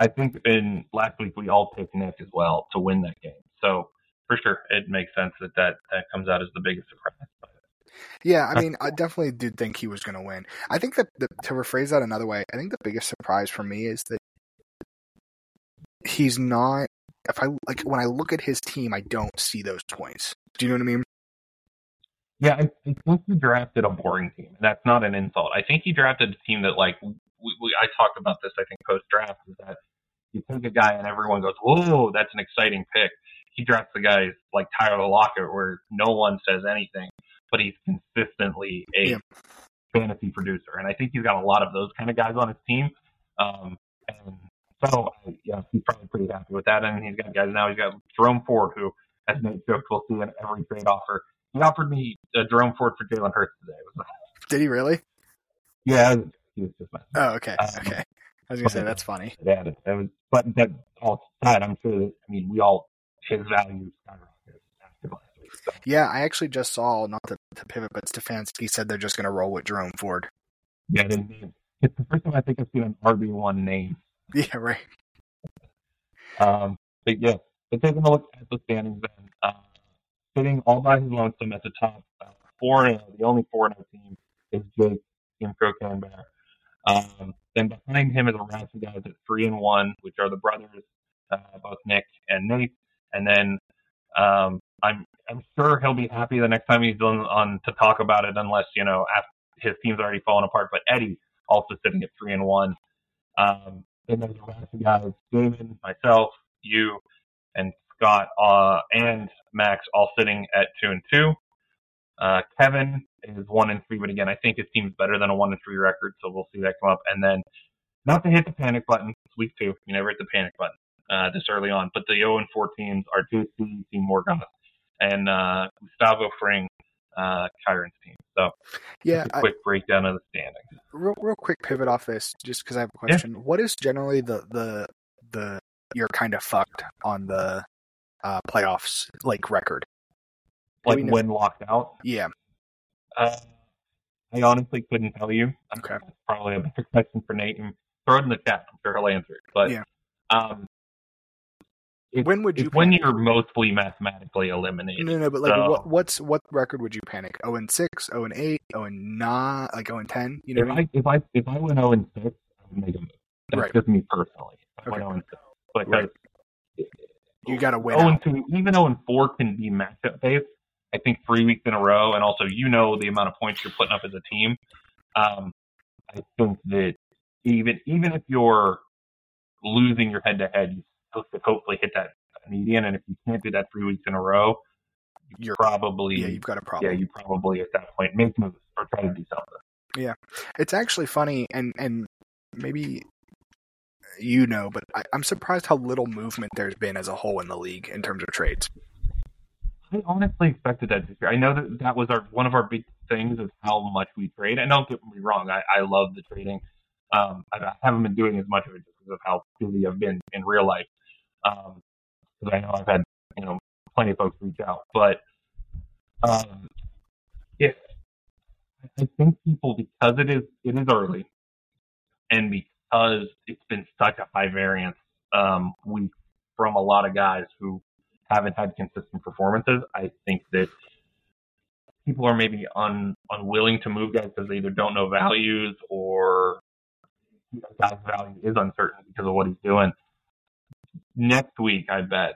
I, I think in last week we all picked Nick as well to win that game. So, for sure, it makes sense that that, that comes out as the biggest surprise. Yeah, I mean, I definitely did think he was going to win. I think that, the, to rephrase that another way, I think the biggest surprise for me is that he's not, if I, like, when I look at his team, I don't see those points. Do you know what I mean? Yeah, I think he drafted a boring team. That's not an insult. I think he drafted a team that, like, we, we, I talked about this, I think, post-draft, is that you take a guy and everyone goes, whoa, that's an exciting pick. He drafts the guys like Tyler Lockett where no one says anything, but he's consistently a yeah. fantasy producer. And I think he's got a lot of those kind of guys on his team. Um, and so, yeah, he's probably pretty happy with that. And he's got guys now. He's got Jerome Ford, who, as Nate joked, we'll see in every trade offer. He offered me uh, Jerome Ford for Jalen Hurts today. Like, did he really? Yeah. It was, he was just messing. Oh, okay. Um, okay. I was going to say, that's funny. Yeah, it was, but that all aside, I'm sure that, I mean, we all, his value skyrocketed. Yeah, I actually just saw, not to, to pivot, but Stefanski said they're just going to roll with Jerome Ford. Yeah, it is. It's the first time I think I've seen an R B one name. Yeah, right. Um, but yeah, but taking a look at the standings, then uh, sitting all by his lonesome at the top, uh, four and the only four in our team is Jake Team Crocan Bear. Um, then behind him is a round of guys at three and one, which are the brothers, uh, both Nick and Nate. And then um, I'm I'm sure he'll be happy the next time he's on, on to talk about it, unless, you know, after his team's already fallen apart. But Eddie also sitting at three and one. Um, and then the rest of the guys, Damon, myself, you, and Scott, uh, and Max, all sitting at two and two. Uh, Kevin is one and three, but again, I think his team's better than a one and three record, so we'll see that come up. And then, not to hit the panic button, it's week two. You never hit the panic button. Uh, this early on, but the oh and four teams are J C, Team Morgan, and uh, Gustavo Fring, uh, Kyron's team. So, yeah, a quick I, breakdown of the standings. Real, real quick pivot off this, just because I have a question. Yeah. What is generally the the the you're kind of fucked on the uh, playoffs like record. Like win locked out? Yeah. Uh, I honestly couldn't tell you. I'm okay. Probably a better question for Nate. And throw it in the chat. I'm sure he'll answer it. But yeah. um, it's, when would you? It's when you're mostly mathematically eliminated. No, no, but like, so, what, what's what record would you panic? Zero and six, zero and eight, zero and nine, like zero and ten. You know, if what I mean? if I if I went zero and six, I would make a move. That's right. Just me personally. If okay. I went zero and six, but right. That's, you got to win. zero and two, even zero and four can be matchup based. I think three weeks in a row, and also you know the amount of points you're putting up as a team. Um, I think that even even if you're losing your head-to-head, you still should hopefully hit that median. And if you can't do that three weeks in a row, you you're probably yeah you've got a problem. Yeah, you probably at that point make moves or try to do something. Yeah, it's actually funny, and and maybe you know, but I, I'm surprised how little movement there's been as a whole in the league in terms of trades. I honestly expected that this year. I know that that was our one of our big things is how much we trade. And don't get me wrong, I, I love the trading. Um, I, I haven't been doing as much of it just because of how busy I've been in real life. Because um, I know I've had you know plenty of folks reach out, but um, yeah, I think people because it is it is early, and because it's been such a high variance um, week from a lot of guys who haven't had consistent performances, I think that people are maybe un, unwilling to move guys because they either don't know values or guy's value is uncertain because of what he's doing. Next week, I bet,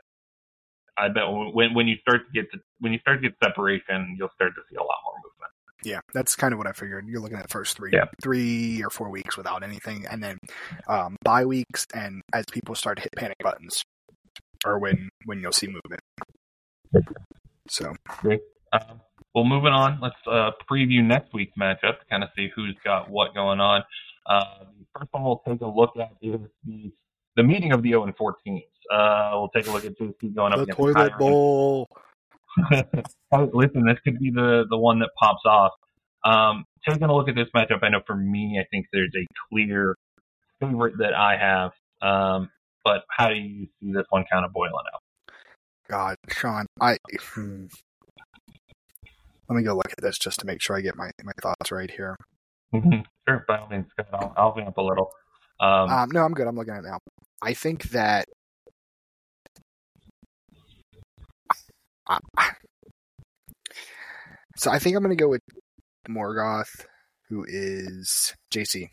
I bet when when you start to get to, when you start to get separation, you'll start to see a lot more movement. Yeah, that's kind of what I figured. You're looking at the first three, yeah. three or four weeks without anything, and then um, bye weeks, and as people start to hit panic buttons. Or when, when you'll see movement. So, um, well, moving on, let's uh, preview next week's matchup to kind of see who's got what going on. Uh, first one we'll take a look at is the the meeting of the zero and four teams. Uh, we'll take a look at J C going up against Kyren. The toilet bowl. Listen, this could be the, the one that pops off. Um, taking a look at this matchup, I know for me, I think there's a clear favorite that I have. Um, But how do you see this one kind of boiling up? God, Sean, I hmm. let me go look at this just to make sure I get my, my thoughts right here. Mm-hmm. Sure, by all means, I'll, I'll vamp a little. Um, um, no, I'm good. I'm looking at it now. I think that uh, so I think I'm going to go with Morgoth, who is J C.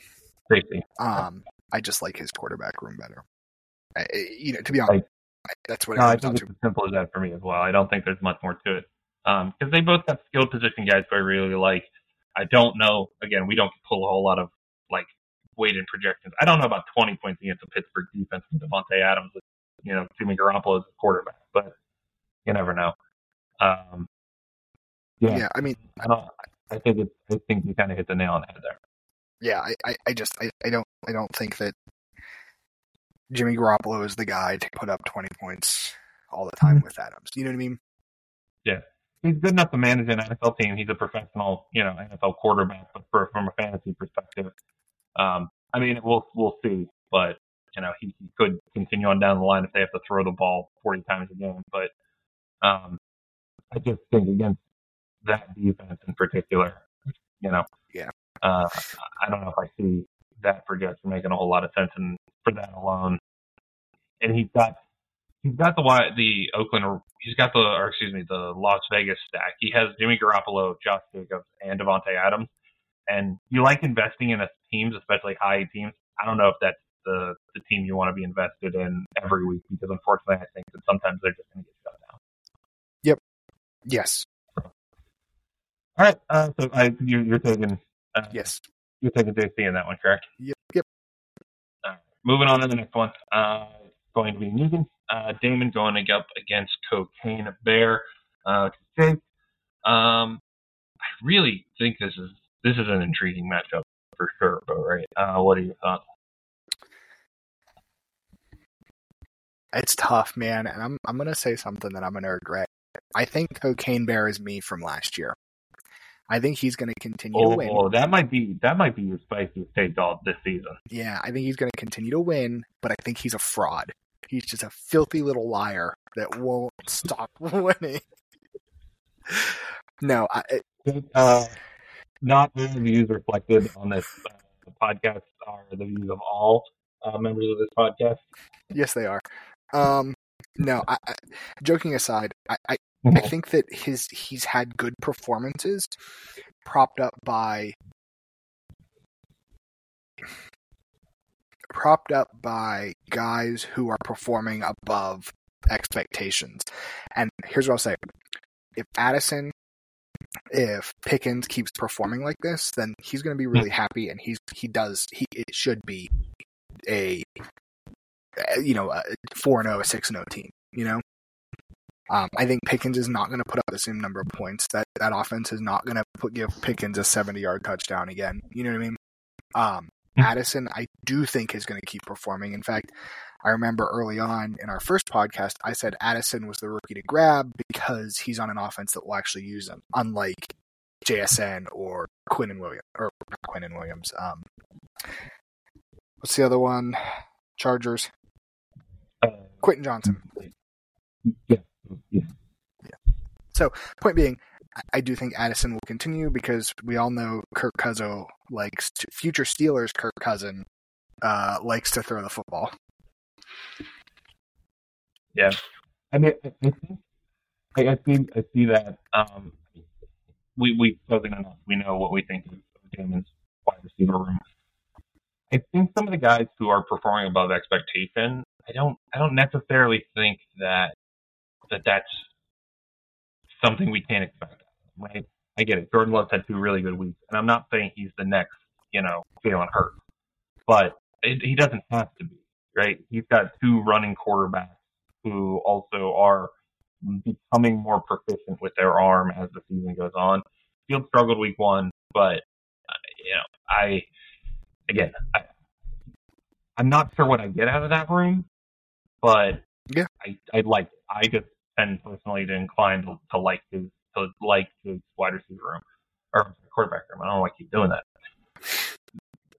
J C. Um, I just like his quarterback room better. I, you know, to be honest, I, that's what it no, comes I think down it's to. As simple as that for me as well. I don't think there's much more to it because um, they both have skilled position guys who I really like. I don't know. Again, we don't pull a whole lot of like weighted projections. I don't know about twenty points against the Pittsburgh defense from Davante Adams with you know Jimmy Garoppolo as a quarterback, but you never know. Um, yeah. yeah, I mean, I don't. I think it's, I think you kind of hit the nail on the head there. Yeah, I, I, I just I, I don't I don't think that. Jimmy Garoppolo is the guy to put up twenty points all the time with Adams. You know what I mean? Yeah. He's good enough to manage an N F L team. He's a professional, you know, N F L quarterback, but for, from a fantasy perspective, um, I mean, we'll we'll see. But, you know, he, he could continue on down the line if they have to throw the ball forty times a game. But um, I just think against that defense in particular, you know, yeah, uh, I don't know if I see that projection making a whole lot of sense in for that alone. And he's got he's got the the Oakland he's got the or excuse me the Las Vegas stack. He has Jimmy Garoppolo, Josh Jacobs, and Davante Adams. And you like investing in teams, especially high teams. I don't know if that's the, the team you want to be invested in every week because unfortunately I think that sometimes they're just going to get shut down. Yep. Yes. So, all right. Uh, so I you, you're taking uh, yes you're taking J C in that one, correct? Yep. Yep. Moving on to the next one, uh, going to be Negan. Uh, Damon going up against Cocaine Bear. Uh, Jake, um, I really think this is this is an intriguing matchup for sure. But right, uh, what are your thoughts? It's tough, man, and I'm I'm gonna say something that I'm gonna regret. I think Cocaine Bear is me from last year. I think he's going to continue oh, to win. Oh, that might be that might be your spiciest take all this season. Yeah, I think he's going to continue to win, but I think he's a fraud. He's just a filthy little liar that won't stop winning. No, I, it, uh, not the views reflected on this uh, the podcast are the views of all uh, members of this podcast. Yes, they are. Um, no, I, I, joking aside, I, I, mm-hmm. I think that his he's had good performances propped up by propped up by guys who are performing above expectations. And here's what I'll say. If Addison, if Pickens keeps performing like this, then he's going to be really happy, and he's he does he it should be a you know a four and zero, a six and zero team. You know, um, I think Pickens is not going to put up the same number of points. That that offense is not going to put give Pickens a seventy yard touchdown again. You know what I mean? Um, Addison, I do think is going to keep performing. In fact, I remember early on in our first podcast, I said Addison was the rookie to grab because he's on an offense that will actually use him, unlike J S N or Quinnen Williams or Quinnen Williams. Um, what's the other one? Chargers. Uh, Quentin Johnson. Yeah. yeah. Yeah. So, point being, I do think Addison will continue because we all know Kirk Cousins likes to, future Steelers Kirk Cousins uh, likes to throw the football. Yeah, I mean, I think I, I see I see that um, we we closing enough. We know what we think of Damon's wide receiver room. I think some of the guys who are performing above expectation, I don't I don't necessarily think that that that's something we can't expect. Right? I get it. Jordan Love's had two really good weeks, and I'm not saying he's the next, you know, Jalen Hurts, but it, he doesn't have to be. Right? He's got two running quarterbacks who also are becoming more proficient with their arm as the season goes on. Fields struggled week one, but, you know, I, again, I, I'm not sure what I get out of that room, but yeah. I, I like, I just tend personally to incline to, to like his, to like his wide receiver room, or quarterback room. I don't know why I keep doing that.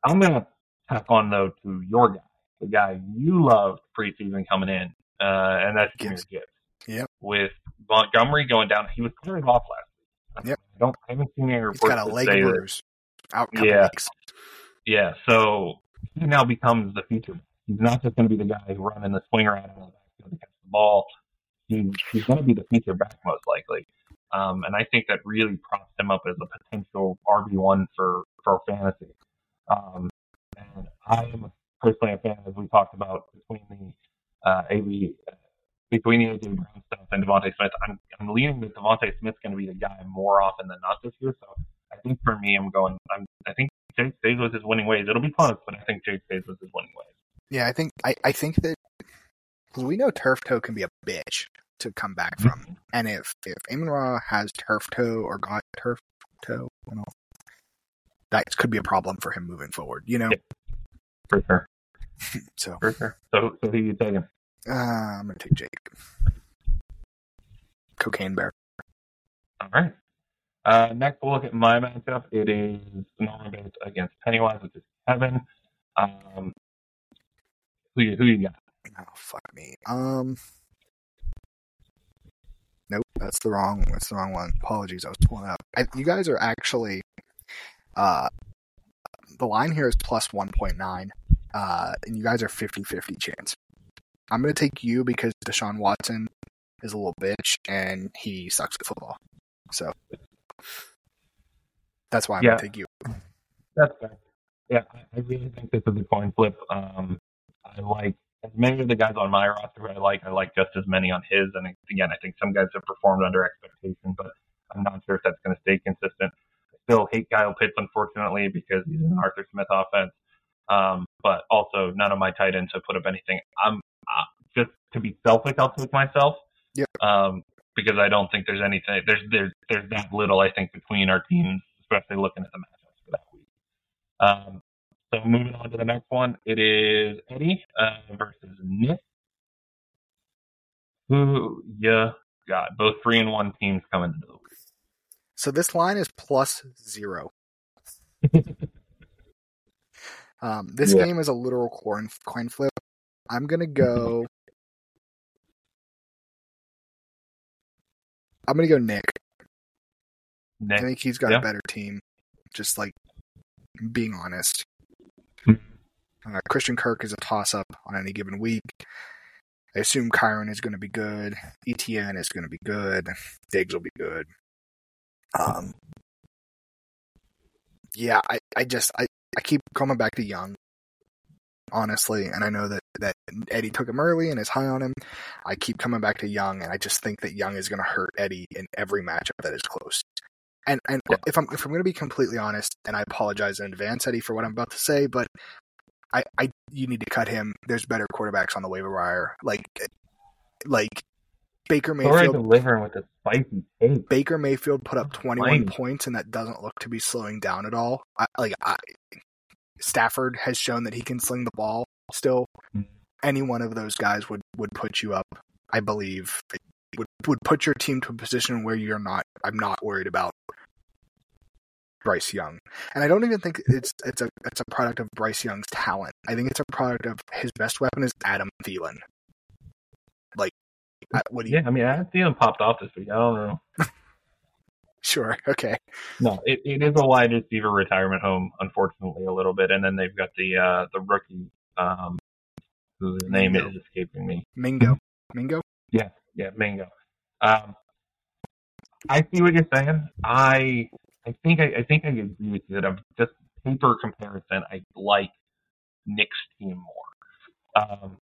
I'm going to tack on, though, to your guy, the guy you loved preseason coming in. Uh, and that's Jimmy Gibbs. Yep. With Montgomery going down, he was cleared off last week. Yep. I don't I haven't seen any reports. He's got a leg bruise. Out a couple yeah. weeks. Yeah. So he now becomes the feature. He's not just going to be the guy running the swinger out of the backfield to catch the ball. He, he's going to be the feature back most likely. Um, and I think that really props him up as a potential R B one for for fantasy. Um, and I am personally a fan, as we talked about between the. Uh, A B, between the A J. Brown stuff and DeVonta Smith, I'm, I'm leaning that DeVonta Smith's going to be the guy more often than not this year. So I think for me, I'm going. I'm. I think Jake stays with his winning ways. It'll be close, but I think Jake stays with his winning ways. Yeah, I think. I, I think that because we know turf toe can be a bitch to come back from, mm-hmm. and if if Amon-Ra has turf toe or got turf toe, you know, that could be a problem for him moving forward. You know, yeah, for sure. So, for sure. so, so who are you taking? Uh, I'm going to take Jake. Cocaine Bear. All right. Uh, next, we'll look at my matchup. It is Norman Bates against Pennywise, which is Kevin. Um, who you, who you got? Oh, fuck me. Um, nope, that's the wrong. That's the wrong one. Apologies, I was pulling up. I, you guys are actually. Uh, the line here is plus one point nine. Uh, and you guys are fifty-fifty chance. I'm going to take you because Deshaun Watson is a little bitch and he sucks at football. So that's why I'm yeah. going to take you. That's fair. Yeah, I really think this is a coin flip. Um, I like as many of the guys on my roster I like, I like just as many on his. And again, I think some guys have performed under expectation, but I'm not sure if that's going to stay consistent. I still hate Kyle Pitts, unfortunately, because he's in an Arthur Smith offense. Um, but also none of my tight ends have put up anything. I'm uh, just to be selfish, I'll take myself. Yep. Um, because I don't think there's anything, there's, there's, there's that little, I think, between our teams, especially looking at the matchups for that week. Um, so moving on to the next one, it is Eddie, uh, versus Nick. Who you got? Both three and one teams coming into the week. So this line is plus zero. Um, this yeah. game is a literal coin, coin flip. I'm going to go I'm going to go Nick. Nick. I think he's got yeah. a better team. Just like being honest. Uh, Christian Kirk is a toss-up on any given week. I assume Kyren is going to be good. E T N is going to be good. Diggs will be good. Um, yeah, I, I just I, I keep coming back to Young, honestly, and I know that, that Eddie took him early and is high on him. I keep coming back to Young, and I just think that Young is going to hurt Eddie in every matchup that is close. And and yeah. if I'm if I'm going to be completely honest, and I apologize in advance, Eddie, for what I'm about to say, but I, I you need to cut him. There's better quarterbacks on the waiver wire. Like like Baker Mayfield delivering with the spicy tape. Baker Mayfield put up twenty-one points, and that doesn't look to be slowing down at all. I, like I, Stafford has shown that he can sling the ball still. Mm-hmm. Any one of those guys would, would put you up, I believe. It would would put your team to a position where you're not I'm not worried about Bryce Young. And I don't even think it's it's a it's a product of Bryce Young's talent. I think it's a product of his best weapon is Adam Thielen. Like, what do you? Yeah, I mean, Adam Thielen popped off this week. I don't know. Sure. Okay. No, it, it is a wide receiver retirement home, unfortunately, a little bit, and then they've got the uh, the rookie, um, whose name is escaping me. Mingo. Mingo. Yeah. Yeah. Mingo. Um, I see what you're saying. I. I think I, I think I agree with you that I'm just paper comparison. I like Nick's team more. Um,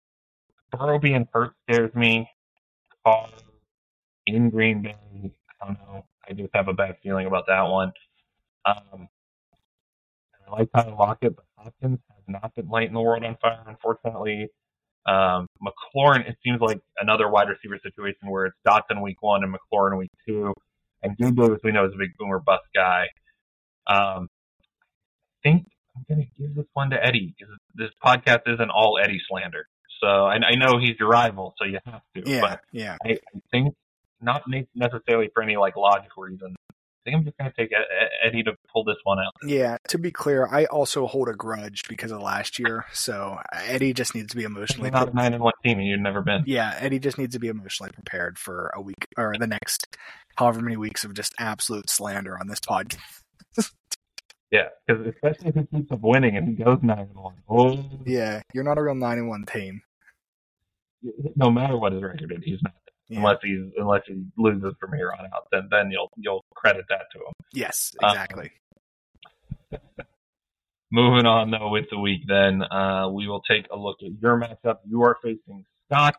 Burrow being hurt scares me. Carr in Green Bay, I don't know. I just have a bad feeling about that one. Um, I like Tyler Lockett, but Hopkins has not been lighting the world on fire, unfortunately. Um, McLaurin, it seems like another wide receiver situation where it's Dotson week one and McLaurin week two. And Gabe Davis, we know, is a big boomer bust guy. Um, I think I'm going to give this one to Eddie. This podcast isn't all Eddie slander. So I, I know he's your rival, so you have to. Yeah, but yeah. I, I think not necessarily for any like logical reason. I think I'm just going to take Eddie to pull this one out. Yeah, to be clear, I also hold a grudge because of last year. So Eddie just needs to be emotionally prepared. Not a nine and one team and you've never been. Yeah, Eddie just needs to be emotionally prepared for a week or the next however many weeks of just absolute slander on this podcast. Yeah, because especially if he keeps up winning and he goes nine and one. Oh. Yeah, you're not a real nine and one team. No matter what his record is, he's not. Yeah. Unless he's unless he loses from here on out, then then you'll you'll credit that to him. Yes, exactly. Um, moving on though with the week, then uh, we will take a look at your matchup. You are facing Scott.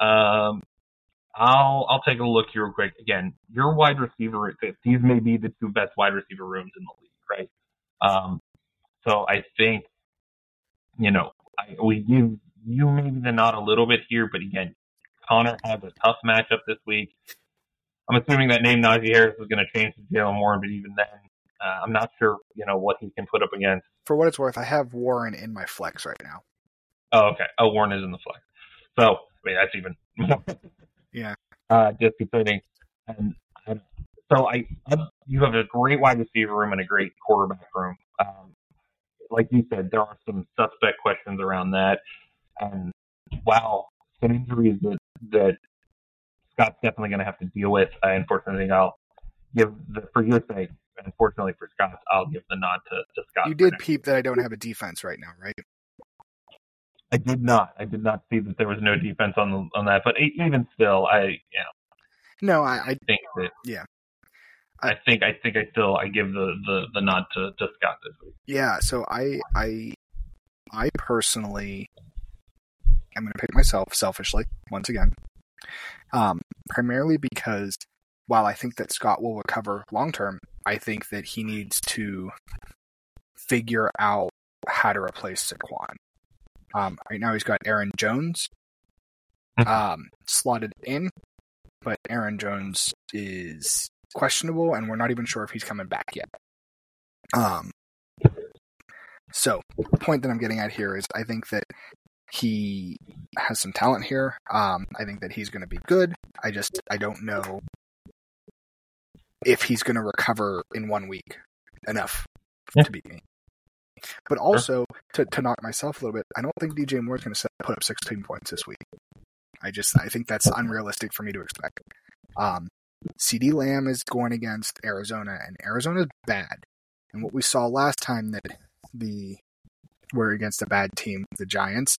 Um, I'll I'll take a look here real quick. Again, your wide receiver these may be the two best wide receiver rooms in the league, right? Um, so I think you know I, we give you maybe the nod a little bit here, but again. Connor has a tough matchup this week. I'm assuming that name Najee Harris is going to change to Jaylen Warren, but even then, uh, I'm not sure you know what he can put up against. For what it's worth, I have Warren in my flex right now. Oh, okay. Oh, Warren is in the flex. So, I mean, that's even more. Yeah. Uh, just exciting. And, and so, I, I you have a great wide receiver room and a great quarterback room. Um, like you said, there are some suspect questions around that. And, wow, some injuries that that Scott's definitely going to have to deal with. Uh, unfortunately, I'll give the for your sake. Unfortunately for Scott, I'll give the nod to, to Scott. You did peep that I don't have a defense right now, right? I did not. I did not see that there was no defense on the, on that. But even still, I you know, no, I, I think that yeah. I, I think I think I still I give the, the, the nod to, to Scott this week. Yeah. So I I I personally. I'm going to pick myself selfishly once again, um, primarily because while I think that Scott will recover long term, I think that he needs to figure out how to replace Saquon. Um, right now he's got Aaron Jones um, slotted in, but Aaron Jones is questionable, and we're not even sure if he's coming back yet. Um, so the point that I'm getting at here is I think that he has some talent here. Um, I think that he's going to be good. I just, I don't know if he's going to recover in one week enough yeah. to beat me. But also, sure. to, to knock myself a little bit, I don't think D J Moore's going to put up sixteen points this week. I just, I think that's unrealistic for me to expect. Um, CeeDee Lamb is going against Arizona, and Arizona's bad. And what we saw last time that the were against a bad team, the Giants,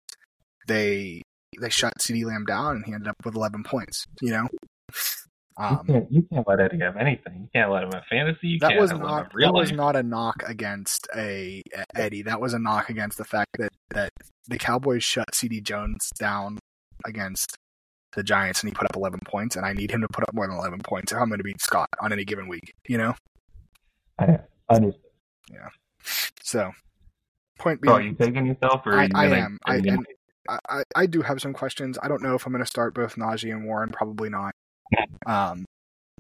they they shut CeeDee Lamb down, and he ended up with eleven points. You know, um, you, can't, you can't let Eddie have anything. You can't let him have fantasy. You that can't was let not him that was not a knock against a, a Eddie. That was a knock against the fact that that the Cowboys shut CeeDee Jones down against the Giants, and he put up eleven points, and I need him to put up more than eleven points if I'm going to beat Scott on any given week, you know? I understand. Yeah. So, point being... Oh, are you taking yourself? Or I, I am. I, and I, I do have some questions. I don't know if I'm going to start both Najee and Warren. Probably not. Um.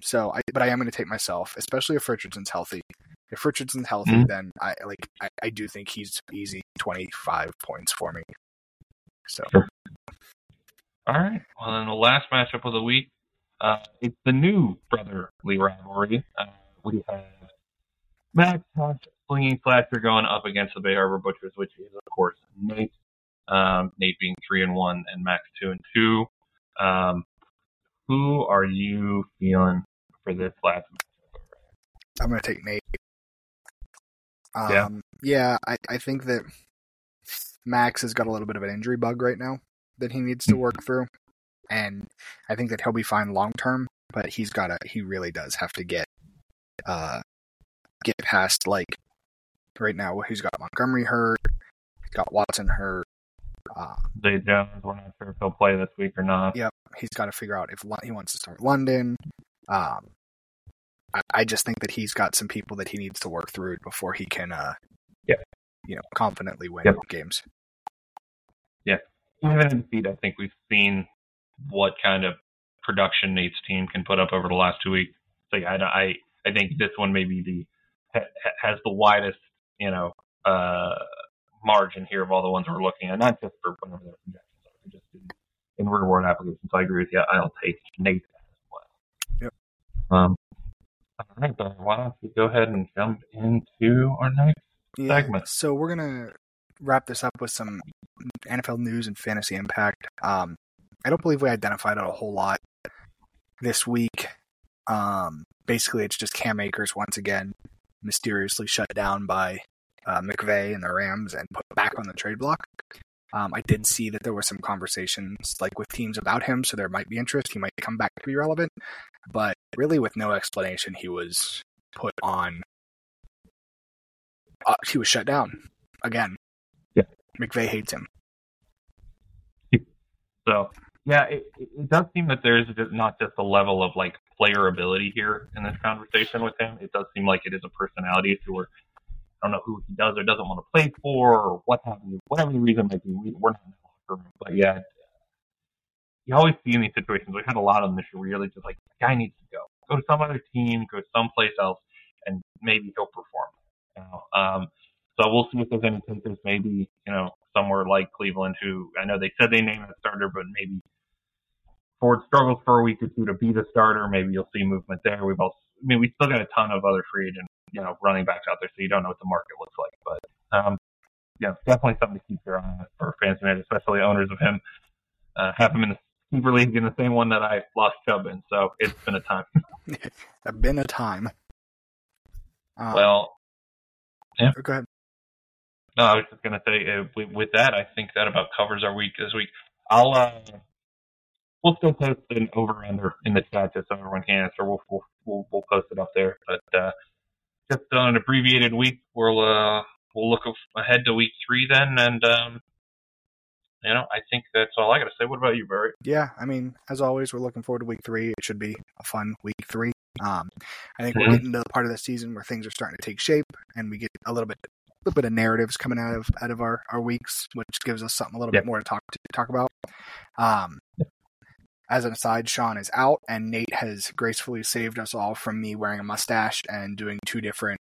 So, I, but I am going to take myself, especially if Richardson's healthy. If Richardson's healthy, mm-hmm. then I like. I, I do think he's easy twenty-five points for me. So... Sure. All right. Well, then the last matchup of the week, uh, it's the new brotherly rivalry. Uh, we have Max Hutch Slinging Slasher going up against the Bay Harbor Butchers, which is, of course, Nate. Um, Nate being three and one, and Max two and two. Um, who are you feeling for this last matchup? I'm going to take Nate. Um, yeah. Yeah. I, I think that Max has got a little bit of an injury bug right now that he needs to work through, and I think that he'll be fine long term. But he's got to—he really does have to get, uh, get past like right now. He's got Montgomery hurt, he's got Watson hurt. Uh, Zay Jones, we're not sure if he'll play this week or not. Yep, he's got to figure out if he wants to start London. Um, I, I just think that he's got some people that he needs to work through before he can, uh, yeah, you know, confidently win yep. games. Yeah. Even in defeat, I think we've seen what kind of production Nate's team can put up over the last two weeks. So yeah, I, I, I think this one maybe the ha, has the widest, you know, uh, margin here of all the ones we're looking at, not just for whenever their projections are, but just in reward applications. So I agree with you. I'll take Nate as well. Yep. Um, all right, but why don't we go ahead and jump into our next yeah, segment? So we're gonna wrap this up with some N F L news and fantasy impact. Um, I don't believe we identified a whole lot this week. Um, basically, it's just Cam Akers once again mysteriously shut down by uh, McVay and the Rams and put back on the trade block. Um, I did see that there were some conversations like with teams about him, so there might be interest. He might come back to be relevant, but really with no explanation, he was put on. Uh, he was shut down again. McVay hates him. So, yeah, it, it does seem that there is not just a level of, like, player ability here in this conversation with him. It does seem like it is a personality issue where I don't know who he does or doesn't want to play for or what have you. Whatever the reason might be, we're not in the locker room. But, yeah, you always see in these situations, we've had a lot of them this year where you're just like, the guy needs to go. Go to some other team, go someplace else, and maybe he'll perform. You know, um, So we'll see if there's any takers, maybe, you know, somewhere like Cleveland, who I know they said they named a starter, but maybe Ford struggles for a week or two to be the starter. Maybe you'll see movement there. We've also, I mean, we still got a ton of other free agent, you know, running backs out there, so you don't know what the market looks like. But, um, yeah, it's definitely something to keep your eye on for fans, especially owners of him. Uh, have him in the Super League in the same one that I lost Chubb in, so it's been a time. It's been a time. Um, well, yeah. Go ahead. No, I was just going to say, uh, with that, I think that about covers our week this week. I'll, uh, we'll still post an over-under in the chat just so everyone can answer. We'll, we'll, we'll, we'll post it up there. But, uh, just on an abbreviated week, we'll, uh, we'll look ahead to week three then. And, um, you know, I think that's all I got to say. What about you, Barry? Yeah. I mean, as always, we're looking forward to week three. It should be a fun week three. Um, I think mm-hmm. we're getting to the part of the season where things are starting to take shape and we get a little bit A little bit of narratives coming out of out of our, our weeks, which gives us something a little yep. bit more to talk to talk about. Um, as an aside, Sean is out, and Nate has gracefully saved us all from me wearing a mustache and doing two different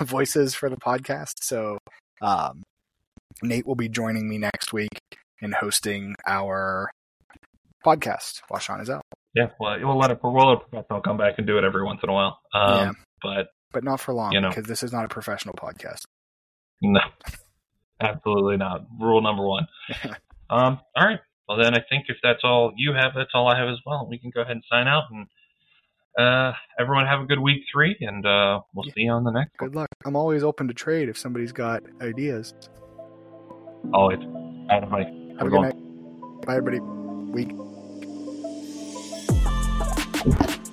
voices for the podcast. So um, Nate will be joining me next week in hosting our podcast while Sean is out. Yeah, well, we'll let a we'll professional come back and do it every once in a while, um, yeah. but but not for long you know. because this is not a professional podcast. No, absolutely not. Rule number one. um, all right. Well, then I think if that's all you have, that's all I have as well. We can go ahead and sign out. And uh, everyone have a good week three, and uh, we'll yeah. see you on the next one. Good luck. I'm always open to trade if somebody's got ideas. Always. All right, have a good night. Bye, everybody. Week.